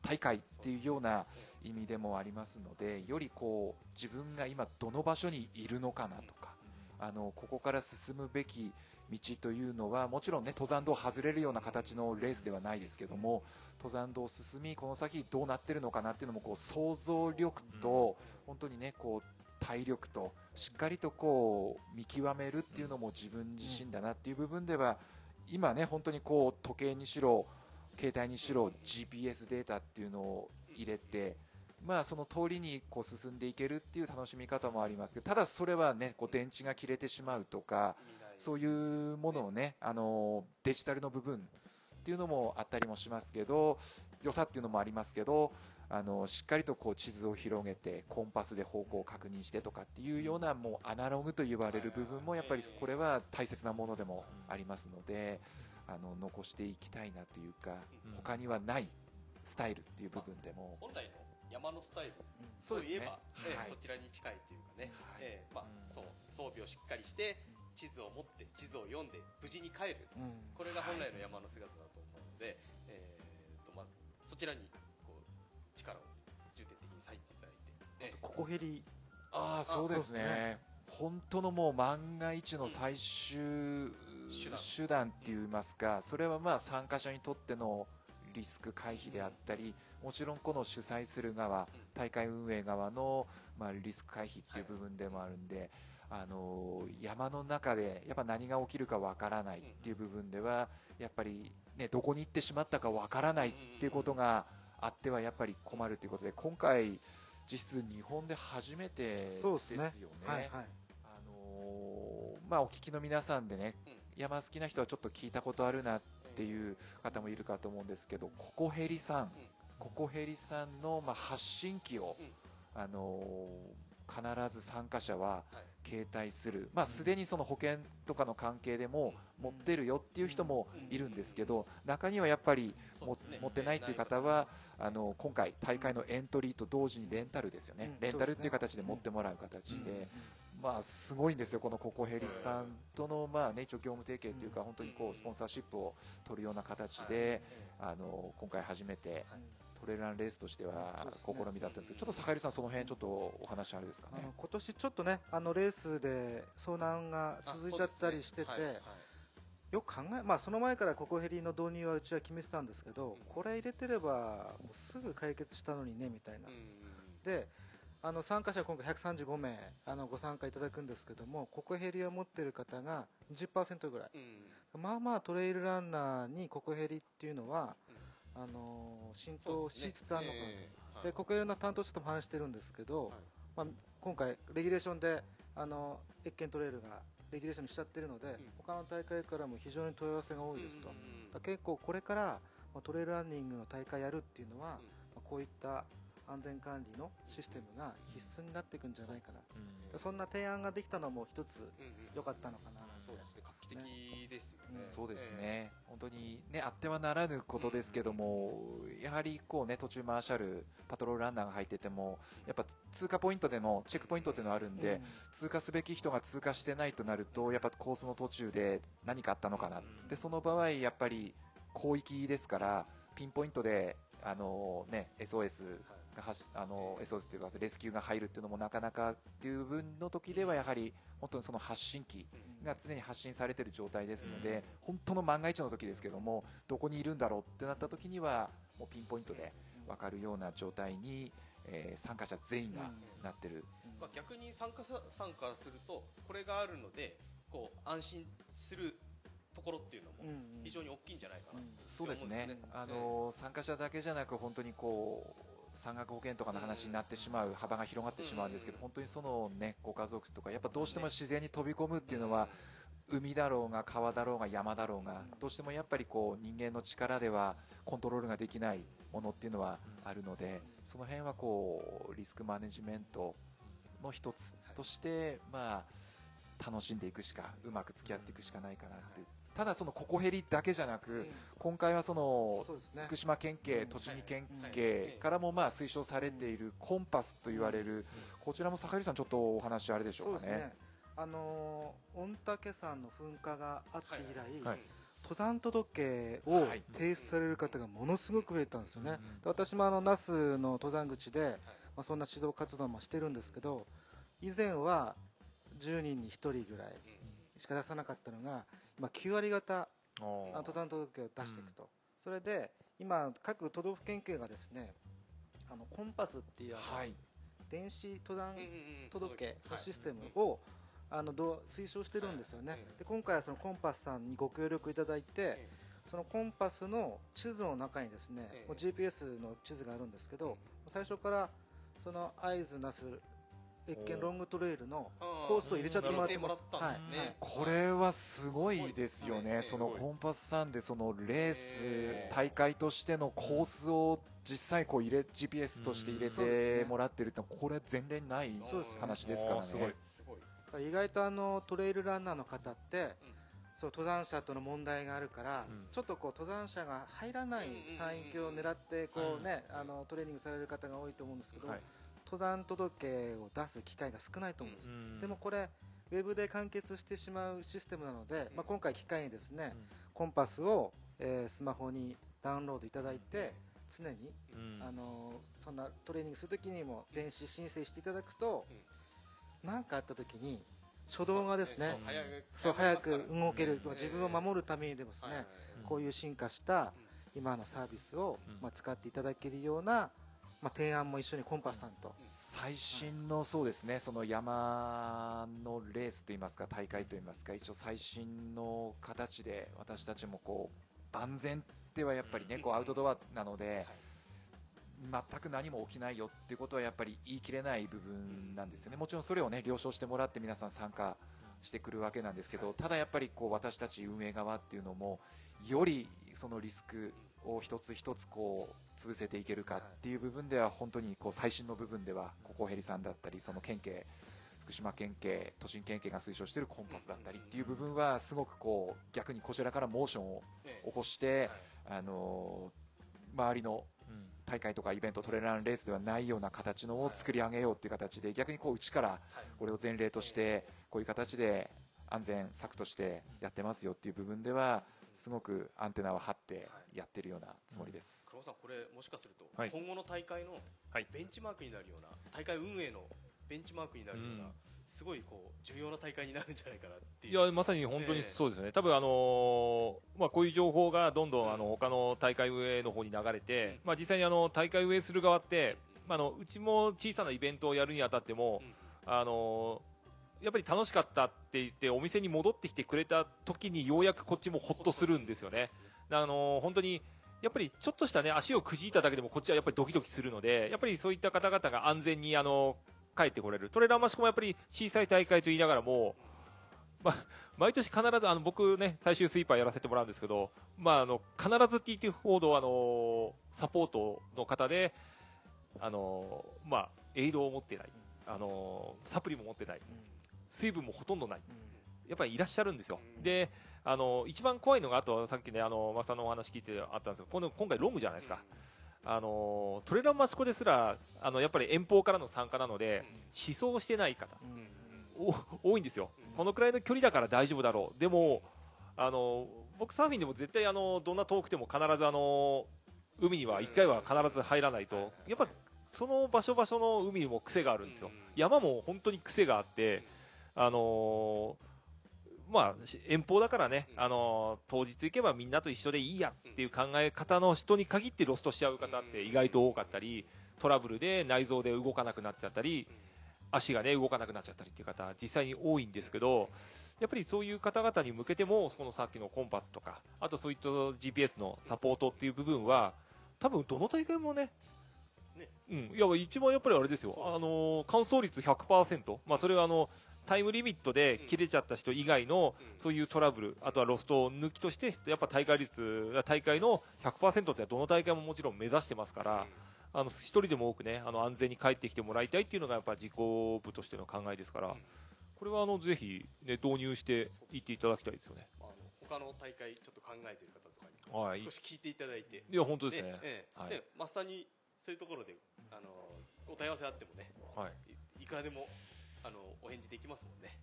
大会っていうような意味でもありますので、よりこう自分が今どの場所にいるのかなとか、ここから進むべき道というのはもちろんね登山道を外れるような形のレースではないですけども、登山道を進みこの先どうなってるのかなっていうのもこう想像力と本当にねこう体力としっかりとこう見極めるっていうのも自分自身だなっていう部分では、今ね本当にこう時計にしろ携帯にしろ GPS データっていうのを入れて、まあその通りにこう進んでいけるっていう楽しみ方もありますけど、ただそれはねこう電池が切れてしまうとかそういうものをねデジタルの部分っていうのもあったりもしますけど、良さっていうのもありますけど、しっかりとこう地図を広げてコンパスで方向を確認してとかっていうようなもうアナログと言われる部分もやっぱりこれは大切なものでもありますので、残していきたいなというか、他にはないスタイルっていう部分でも本来の山のスタイルといえばそちらに近いというかね、装備をしっかりして地図を持って地図を読んで無事に帰る、これが本来の山の姿だと思うので、そちらにこう力を重点的に割いていただいて、ここへりそうですね、本当のもう万が一の最終手段っていいますか、それはまあ参加者にとってのリスク回避であったり、もちろんこの主催する側大会運営側のまあリスク回避っていう部分でもあるんで、山の中でやっぱ何が起きるかわからないっていう部分ではやっぱりねどこに行ってしまったかわからないっていうことがあってはやっぱり困るということで、今回実質日本で初めてですよね。まあお聞きの皆さんでね山好きな人はちょっと聞いたことあるなっていう方もいるかと思うんですけど、ここへりさんのまあ発信機を必ず参加者は携帯する、まあすでにその保険とかの関係でも持ってるよっていう人もいるんですけど、中にはやっぱり持ってないっていう方は今回大会のエントリーと同時にレンタルですよね、レンタルっていう形で持ってもらう形で、まあすごいんですよ、このココヘリさんとのまあね一応業務提携っていうか、本当にこうスポンサーシップを取るような形で今回初めてトレランレースとしては試みだったんですけど、ちょっと坂入さん、その辺ちょっとお話あれですかね。今年ちょっとね、レースで遭難が続いちゃったりしてて、よく考え、まあその前からココヘリの導入はうちは決めてたんですけど、これ入れてればもうすぐ解決したのにねみたいな。で、参加者今回135名ご参加いただくんですけども、ココヘリを持っている方が 20% ぐらい、まあまあトレイルランナーにココヘリっていうのは浸透しつつあるのかなと、でココヘリの担当者とも話してるんですけど、まあ、今回レギュレーションで越見トレイルがレギュレーションにしちゃってるので、他の大会からも非常に問い合わせが多いですと、結構これからトレイルランニングの大会やるっていうのは、こういった安全管理のシステムが必須になっていくんじゃないかな、そんな提案ができたのも一つ良かったのかな。画期的ですよね。そうですね、本当にねあってはならぬことですけども、やはりこうね途中マーシャルパトロールランナーが入ってても、やっぱ通過ポイントでのチェックポイントっていうのはあるんで、通過すべき人が通過してないとなると、やっぱコースの途中で何かあったのかな、でその場合やっぱり広域ですからピンポイントでSOS がSOS というかレスキューが入るっていうのもなかなかっていう分の時では、やはり本当にその発信機が常に発信されている状態ですので、本当の万が一の時ですけども、どこにいるんだろうってなった時にはもうピンポイントで分かるような状態に参加者全員がなってる。まあ逆に参加者さんからすると、これがあるのでこう安心するところっていうのも非常に大きいんじゃないかな。そうですね。参加者だけじゃなく、本当にこう山岳保険とかの話になってしまう幅が広がってしまうんですけど、本当にそのねご家族とか、やっぱどうしても自然に飛び込むっていうのは、海だろうが川だろうが山だろうが、どうしてもやっぱりこう人間の力ではコントロールができないものっていうのはあるので、その辺はこうリスクマネジメントの一つとしてまあ楽しんでいくしか、うまく付き合っていくしかないかなって。ただそのココヘリだけじゃなく、今回はその福島県警、栃木県警からもまあ推奨されているコンパスと言われる、こちらも坂入さん、ちょっとお話あれでしょうかね。そうですね、御嶽山の噴火があって以来、登山届を提出される方がものすごく増えたんですよね。私も那須の登山口で、まあ、そんな指導活動もしてるんですけど、以前は10人に1人ぐらいしか出さなかったのが、今9割方登山届を出していくと、それで今各都道府県警がですね、コンパスっていう電子登山届のシステムを推奨してるんですよね。で今回はそのコンパスさんにご協力いただいて、そのコンパスの地図の中にですね、もう GPS の地図があるんですけど、最初からその会津那須越見ロングトレイルのコースを入れちゃってもらってます。これはすごいですよね。そのコンパスさんでそのレース大会としてのコースを実際こうGPS として入れてもらってるって、これ前例ない話ですからね。意外とトレイルランナーの方ってそう登山者との問題があるから、ちょっとこう登山者が入らない山域を狙ってこうねトレーニングされる方が多いと思うんですけど。登山届を出す機会が少ないと思うんです。でもこれウェブで完結してしまうシステムなので、まあ今回機会にですね、コンパスをスマホにダウンロードいただいて、常にそんなトレーニングするときにも電子申請していただくと、何かあったときに初動がですね、そう早く動ける、自分を守るためにでもですね、こういう進化した今のサービスをまあ使っていただけるような。まあ提案も一緒にコンパスさんと最新のそうですね、その山のレースといいますか大会といいますか、一応最新の形で私たちもこう万全ってはやっぱりね、こうアウトドアなので全く何も起きないよっていうことはやっぱり言い切れない部分なんですよね。もちろんそれをね了承してもらって皆さん参加してくるわけなんですけど、ただやっぱりこう私たち運営側っていうのもよりそのリスクを一つ一つこう潰せていけるかっていう部分では、本当にこう最新の部分ではここヘリさんだったり、その県警、福島県警、都心県警が推奨しているコンパスだったりっていう部分はすごくこう逆にこちらからモーションを起こして、周りの大会とかイベント、トレランレースではないような形のを作り上げようという形で、逆にこう内からこれを前例としてこういう形で安全策としてやってますよっていう部分ではすごくアンテナを張ってやってるようなつもりです。黒尾さん、これもしかすると今後の大会のベンチマークになるような、大会運営のベンチマークになるような、すごいこう重要な大会になるんじゃないかなっていう。いや、まさに本当にそうですね。多分こういう情報がどんどん他の大会運営の方に流れて、実際に大会運営する側って、うちも小さなイベントをやるにあたっても、やっぱり楽しかったって言ってお店に戻ってきてくれた時にようやくこっちもほっとするんですよね。本当にやっぱりちょっとしたね、足をくじいただけでもこっちはやっぱりドキドキするので、やっぱりそういった方々が安全に帰ってこれる。トレラン益子もやっぱり小さい大会と言いながらも、毎年必ず僕ね、最終スイーパーやらせてもらうんですけど、必ず TT フォードサポートの方でエイドを持ってない、サプリも持ってない、水分もほとんどない、やっぱりいらっしゃるんですよ。で、一番怖いのが、あとさっきね、マスターのお話聞いてあったんですけど、今回ロングじゃないですか。トレラン益子ですら、やっぱり遠方からの参加なので、試走をしてない方、多いんですよ。このくらいの距離だから大丈夫だろう。でも、僕サーフィンでも絶対どんな遠くても必ず海には1回は必ず入らないと、やっぱその場所場所の海にも癖があるんですよ。山も本当に癖があって、遠方だからね、当日行けばみんなと一緒でいいやっていう考え方の人に限ってロストしちゃう方って意外と多かったり、トラブルで内臓で動かなくなっちゃったり、足がね動かなくなっちゃったりっていう方実際に多いんですけど、やっぱりそういう方々に向けても、このさっきのコンパスとか、あとそういった GPS のサポートっていう部分は、多分どの大会もね、いや一番やっぱりあれですよ、完走率 100%、それはタイムリミットで切れちゃった人以外のそういうトラブル、あとはロスト抜きとして、やっぱ大会の 100% ってどの大会ももちろん目指してますから、一人でも多くね、安全に帰ってきてもらいたいっていうのがやっぱ自己部としての考えですから、これはぜひ、ね、導入していっていただきたいですよね。他の大会ちょっと考えてる方とかに少し聞いていただいて、いや本当ですね。まさにそういうところでお問い合わせあってもね、いくらでもお返事できますもんね。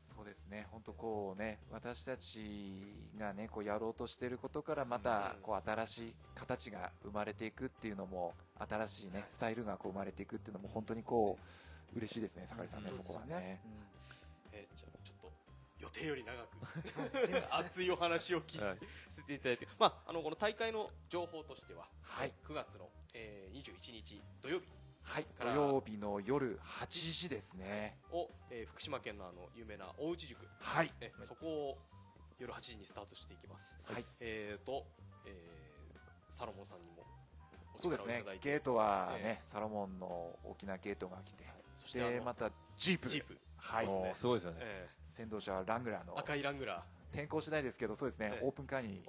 そうですね。本当こうね、私たちがねこうやろうとしていることから、またこう新しい形が生まれていくっていうのも、新しいねスタイルがこう生まれていくっていうのも本当にこう嬉しいですね、坂井さんね、そこはね。じゃあちょっと予定より長く熱いお話を聞かせていただいて、この大会の情報としては、9月の21日土曜日。土曜日の夜8時ですね。福島県の有名な大内宿、そこを夜8時にスタートしていきます。サロモンさんにもお力をいただいて、そうですね。ゲートはね、サロモンの大きなゲートが来て、そしてまたジープ、すごいですよね。先導車はラングラーの赤いラングラー。転校しないですけど、そうですね。オープンカーに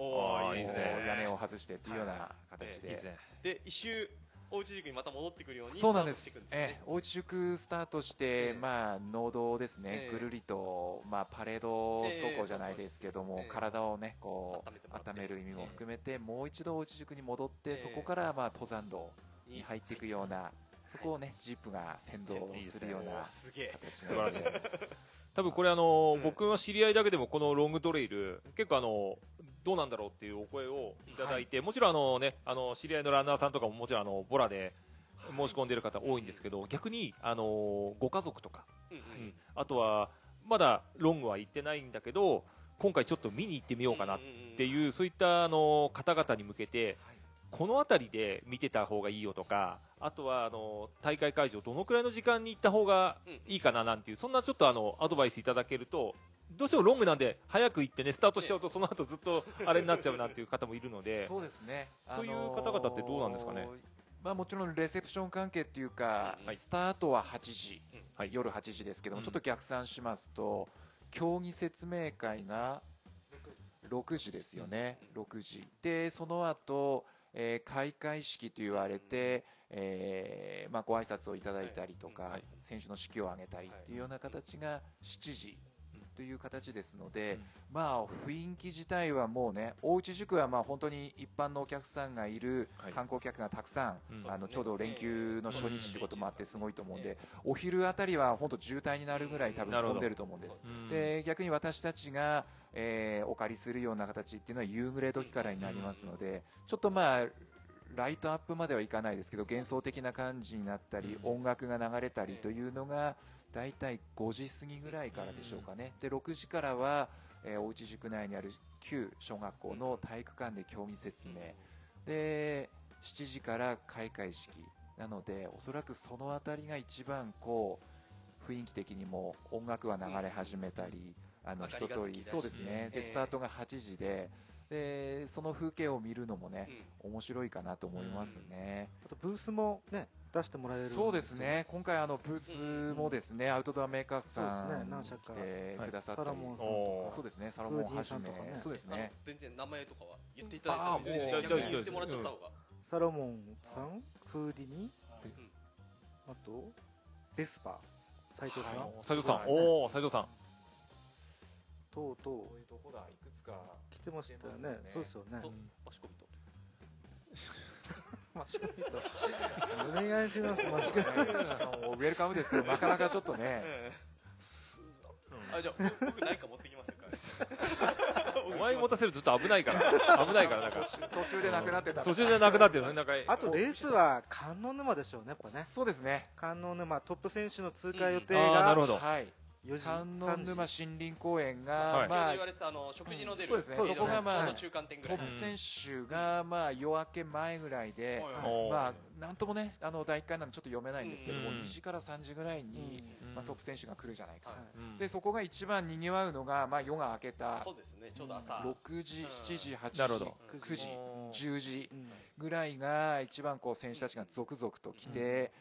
屋根を外してっていうような形で、で一周大内宿にまた戻ってくるように、そうなんです。大内宿スタートして、農道ですね、ぐるりと、パレード走行じゃないですけども、体をね、こう、温める意味も含めて、もう一度大内宿に戻って、そこから、登山道に入っていくような、そこをね、ジープが先導するような形なので。多分これ僕の知り合いだけでもこのロングトレイル結構どうなんだろうっていうお声をいただいて、もちろん知り合いのランナーさんとかももちろんボラで申し込んでる方多いんですけど、逆にご家族とか、あとはまだロングは行ってないんだけど今回ちょっと見に行ってみようかなっていう、そういった方々に向けてこの辺りで見てた方がいいよとか、あとは大会会場どのくらいの時間に行った方がいいかななんていう、そんなちょっとアドバイスいただけると、どうしてもロングなんで早く行ってねスタートしちゃうとその後ずっとあれになっちゃうなんていう方もいるので、そうですね。そういう方々ってどうなんですかね。もちろんレセプション関係っていうか、スタートは8時、夜8時ですけども、ちょっと逆算しますと競技説明会が6時ですよね、6時でその後、開会式と言われて、ご挨拶をいただいたりとか、選手の式を挙げたりというような形が7時という形ですので、雰囲気自体はもうね、大内宿は本当に一般のお客さんがいる、観光客がたくさん、ちょうど連休の初日ということもあってすごいと思うんで、お昼あたりは本当渋滞になるぐらい多分混んでると思うんです。で、逆に私たちが、お借りするような形っていうのは夕暮れ時からになりますので、ちょっとライトアップまではいかないですけど、幻想的な感じになったり、音楽が流れたりというのがだいたい5時過ぎぐらいからでしょうかね。で、6時からは、大内宿内にある旧小学校の体育館で競技説明で、7時から開会式なので、おそらくそのあたりが一番こう雰囲気的にも音楽は流れ始めたり、一通り、そうですね。で、スタートが8時で。で、その風景を見るのもね、面白いかなと思いますね。あとブースもね、出してもらえるんですよね。そうですね。今回ブースもですね、アウトドアメーカーさんに来てくださったり、そうですね、サロモンはじめ、そうですね。全然名前とかは言っていただいて、逆に言ってもらっちゃった方が。サロモンさん、フーディニ、あとベスパ、斉藤さん、斉藤さん。とうとうこういうとこだ、いくつか来てましたよね。そうですよね。マシコミと。マシコミと。お願いします。マシコミ。ウェルカムですけど、なかなかちょっとね。じゃあ僕何か持ってきますから。お前持たせるとちょっと危ないから。危ないから、なんか途中でなくなってた。途中でなくなってるね、なんか。あとレースは観音沼でしょうね、やっぱね。そうですね。観音沼トップ選手の通過予定が。なるほど。はい。観音沼森林公園が、食事の出る、そこが中間点ぐらい、トップ選手が夜明け前ぐらいで、なんともね、第1回なのでちょっと読めないんですけども、2時から3時ぐらいにトップ選手が来るじゃないか、でそこが一番にぎわうのが、夜が明けた6時、7時、8時、9時、10時ぐらいが、一番選手たちが続々と来て、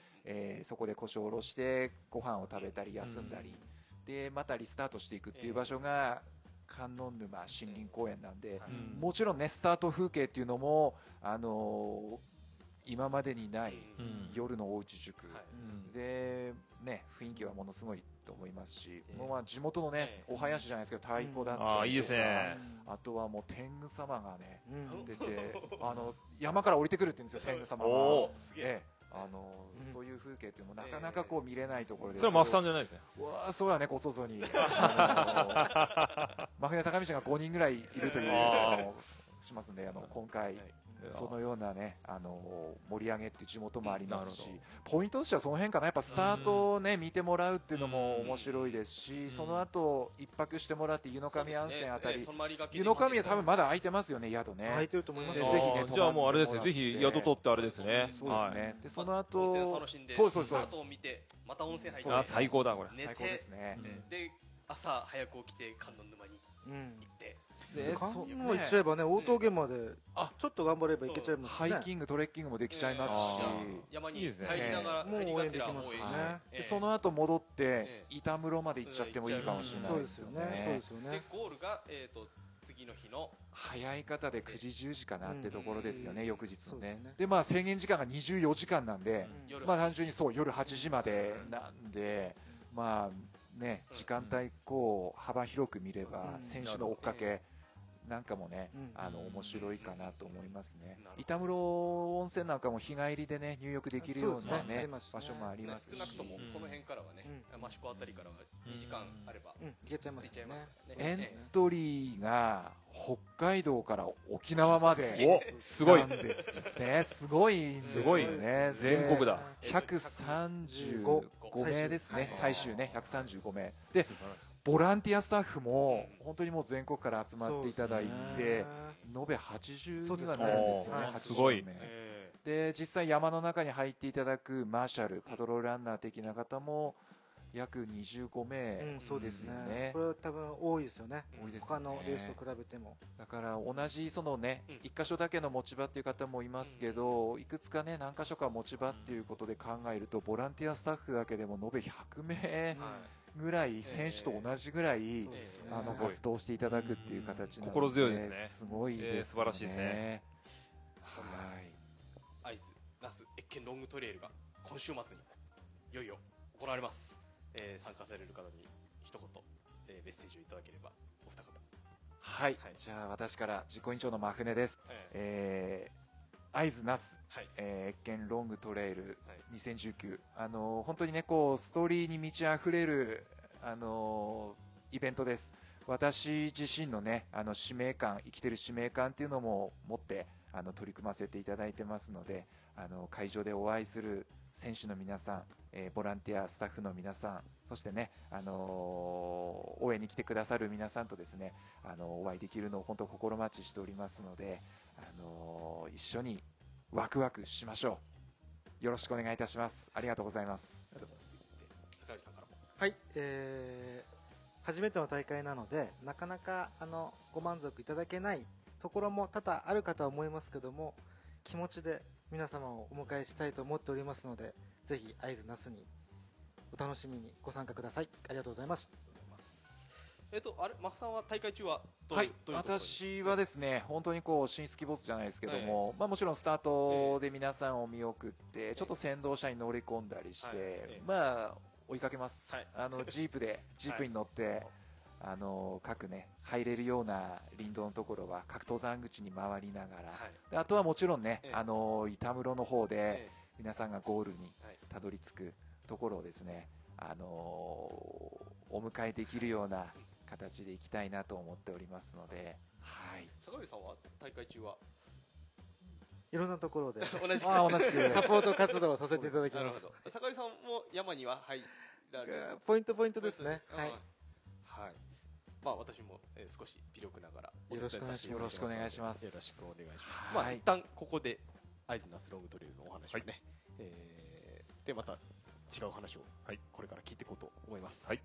そこで腰を下ろして、ご飯を食べたり、休んだり。でまたリスタートしていくっていう場所が観音沼森林公園なんで、もちろんね、スタート風景っていうのも今までにない夜の大内宿でね、雰囲気はものすごいと思いますし、地元のね、お囃子じゃないですけど、太鼓だったりとか、あとはもう天狗様がね出て、山から降りてくるって言うんですよ、天狗様が。そういう風景っていうのもなかなか見れないところで、それはマフさんじゃないですね。そうだね、ご想像にマフや高見氏が5人ぐらいいるというしますんで、今回そのようなね、盛り上げっていう地元もありますし、ポイントとしてはその辺かな。やっぱスタートをね、見てもらうっていうのも面白いですし、その後一泊してもらって湯の神温泉あたり、湯の神は多分まだ空いてますよね、宿ね。空いてると思います。ぜひね、じゃあもうあれですね、ぜひ宿取ってあれですね。そうですね。でその後、そうそうそう。スタートを見てまた温泉入って。あ、最高だこれ。最高ですね。で朝早く起きて観音沼に行って。観音も行っちゃえばね、大峠までちょっと頑張れば行けちゃいますね。ハイキング、トレッキングもできちゃいますし、山に入りながらもう応援できますね。その後戻って板室まで行っちゃってもいいかもしれないですよね。でゴールが次の日の早い方で9時10時かなってところですよね、翌日のね。で制限時間が24時間なんで、単純にそう夜8時までなんで、時間帯こう幅広く見れば選手の追っかけなんかもね、面白いかなと思いますね。板室温泉なんかも日帰りでね、入浴できるようなね、場所もありますし、少なくともこの辺からはね、益子あたりからは2時間あれば行けちゃいますね。エントリーが北海道から沖縄まで、すごいんですよね。すごいんですよね。全国だ。135名ですね。最終ね、135名で。ボランティアスタッフも本当にもう全国から集まっていただいて、延べ80人はなるんですよね。すごい。で実際山の中に入っていただくマーシャル、パトロールランナー的な方も約25名ですよね。これは多分多いですよね。他のレースと比べても。だから同じそのね、一箇所だけの持ち場っていう方もいますけど、いくつかね、何箇所か持ち場っていうことで考えると、ボランティアスタッフだけでも延べ100名。ぐらい、選手と同じぐらい活動していただくっていう形なので、心強いですね。すごいですね。素晴らしいですね。会津那須越見ロングトレイルが今週末にいよいよ行われます。参加される方に一言、メッセージをいただければお二方。はい、はい、じゃあ私から実行委員長の真舟です。会津那須、越見ロングトレイル2019、本当にね、こうストーリーに満ち溢れるイベントです。私自身のね、使命感、生きてる使命感っていうのも持って取り組ませていただいてますので、会場でお会いする選手の皆さん、ボランティアスタッフの皆さん、そしてね、応援に来てくださる皆さんとですね、お会いできるのを本当心待ちしておりますので、一緒にワクワクしましょう。よろしくお願いいたします。ありがとうございます。坂口さんからも。はい、初めての大会なので、なかなかご満足いただけないところも多々あるかとは思いますけども、気持ちで皆様をお迎えしたいと思っておりますので、ぜひ会津那須にお楽しみにご参加ください。ありがとうございます。マフさんは大会中はどういうところに？私はですね、本当にこう神出鬼没じゃないですけども、もちろんスタートで皆さんを見送って、ちょっと先導車に乗り込んだりして、まあ追いかけます。ジープに乗って。各ね、入れるような林道のところは各登山口に回りながら、あとはもちろんね、板室の方で皆さんがゴールにたどり着くところをですね、お迎えできるような形でいきたいなと思っておりますので、はい。坂口さんは大会中はいろんなところで同じくサポート活動をさせていただきます。坂口さんも山には入られるポイントですね。はい。まあ私も少し微力ながらお伝えさせていただきます。よろしくお願いします。よろしくお願いします。まあ一旦ここで会津那須ロングトレイルのお話をね、でまた違う話をこれから聞いていこうと思います。はい。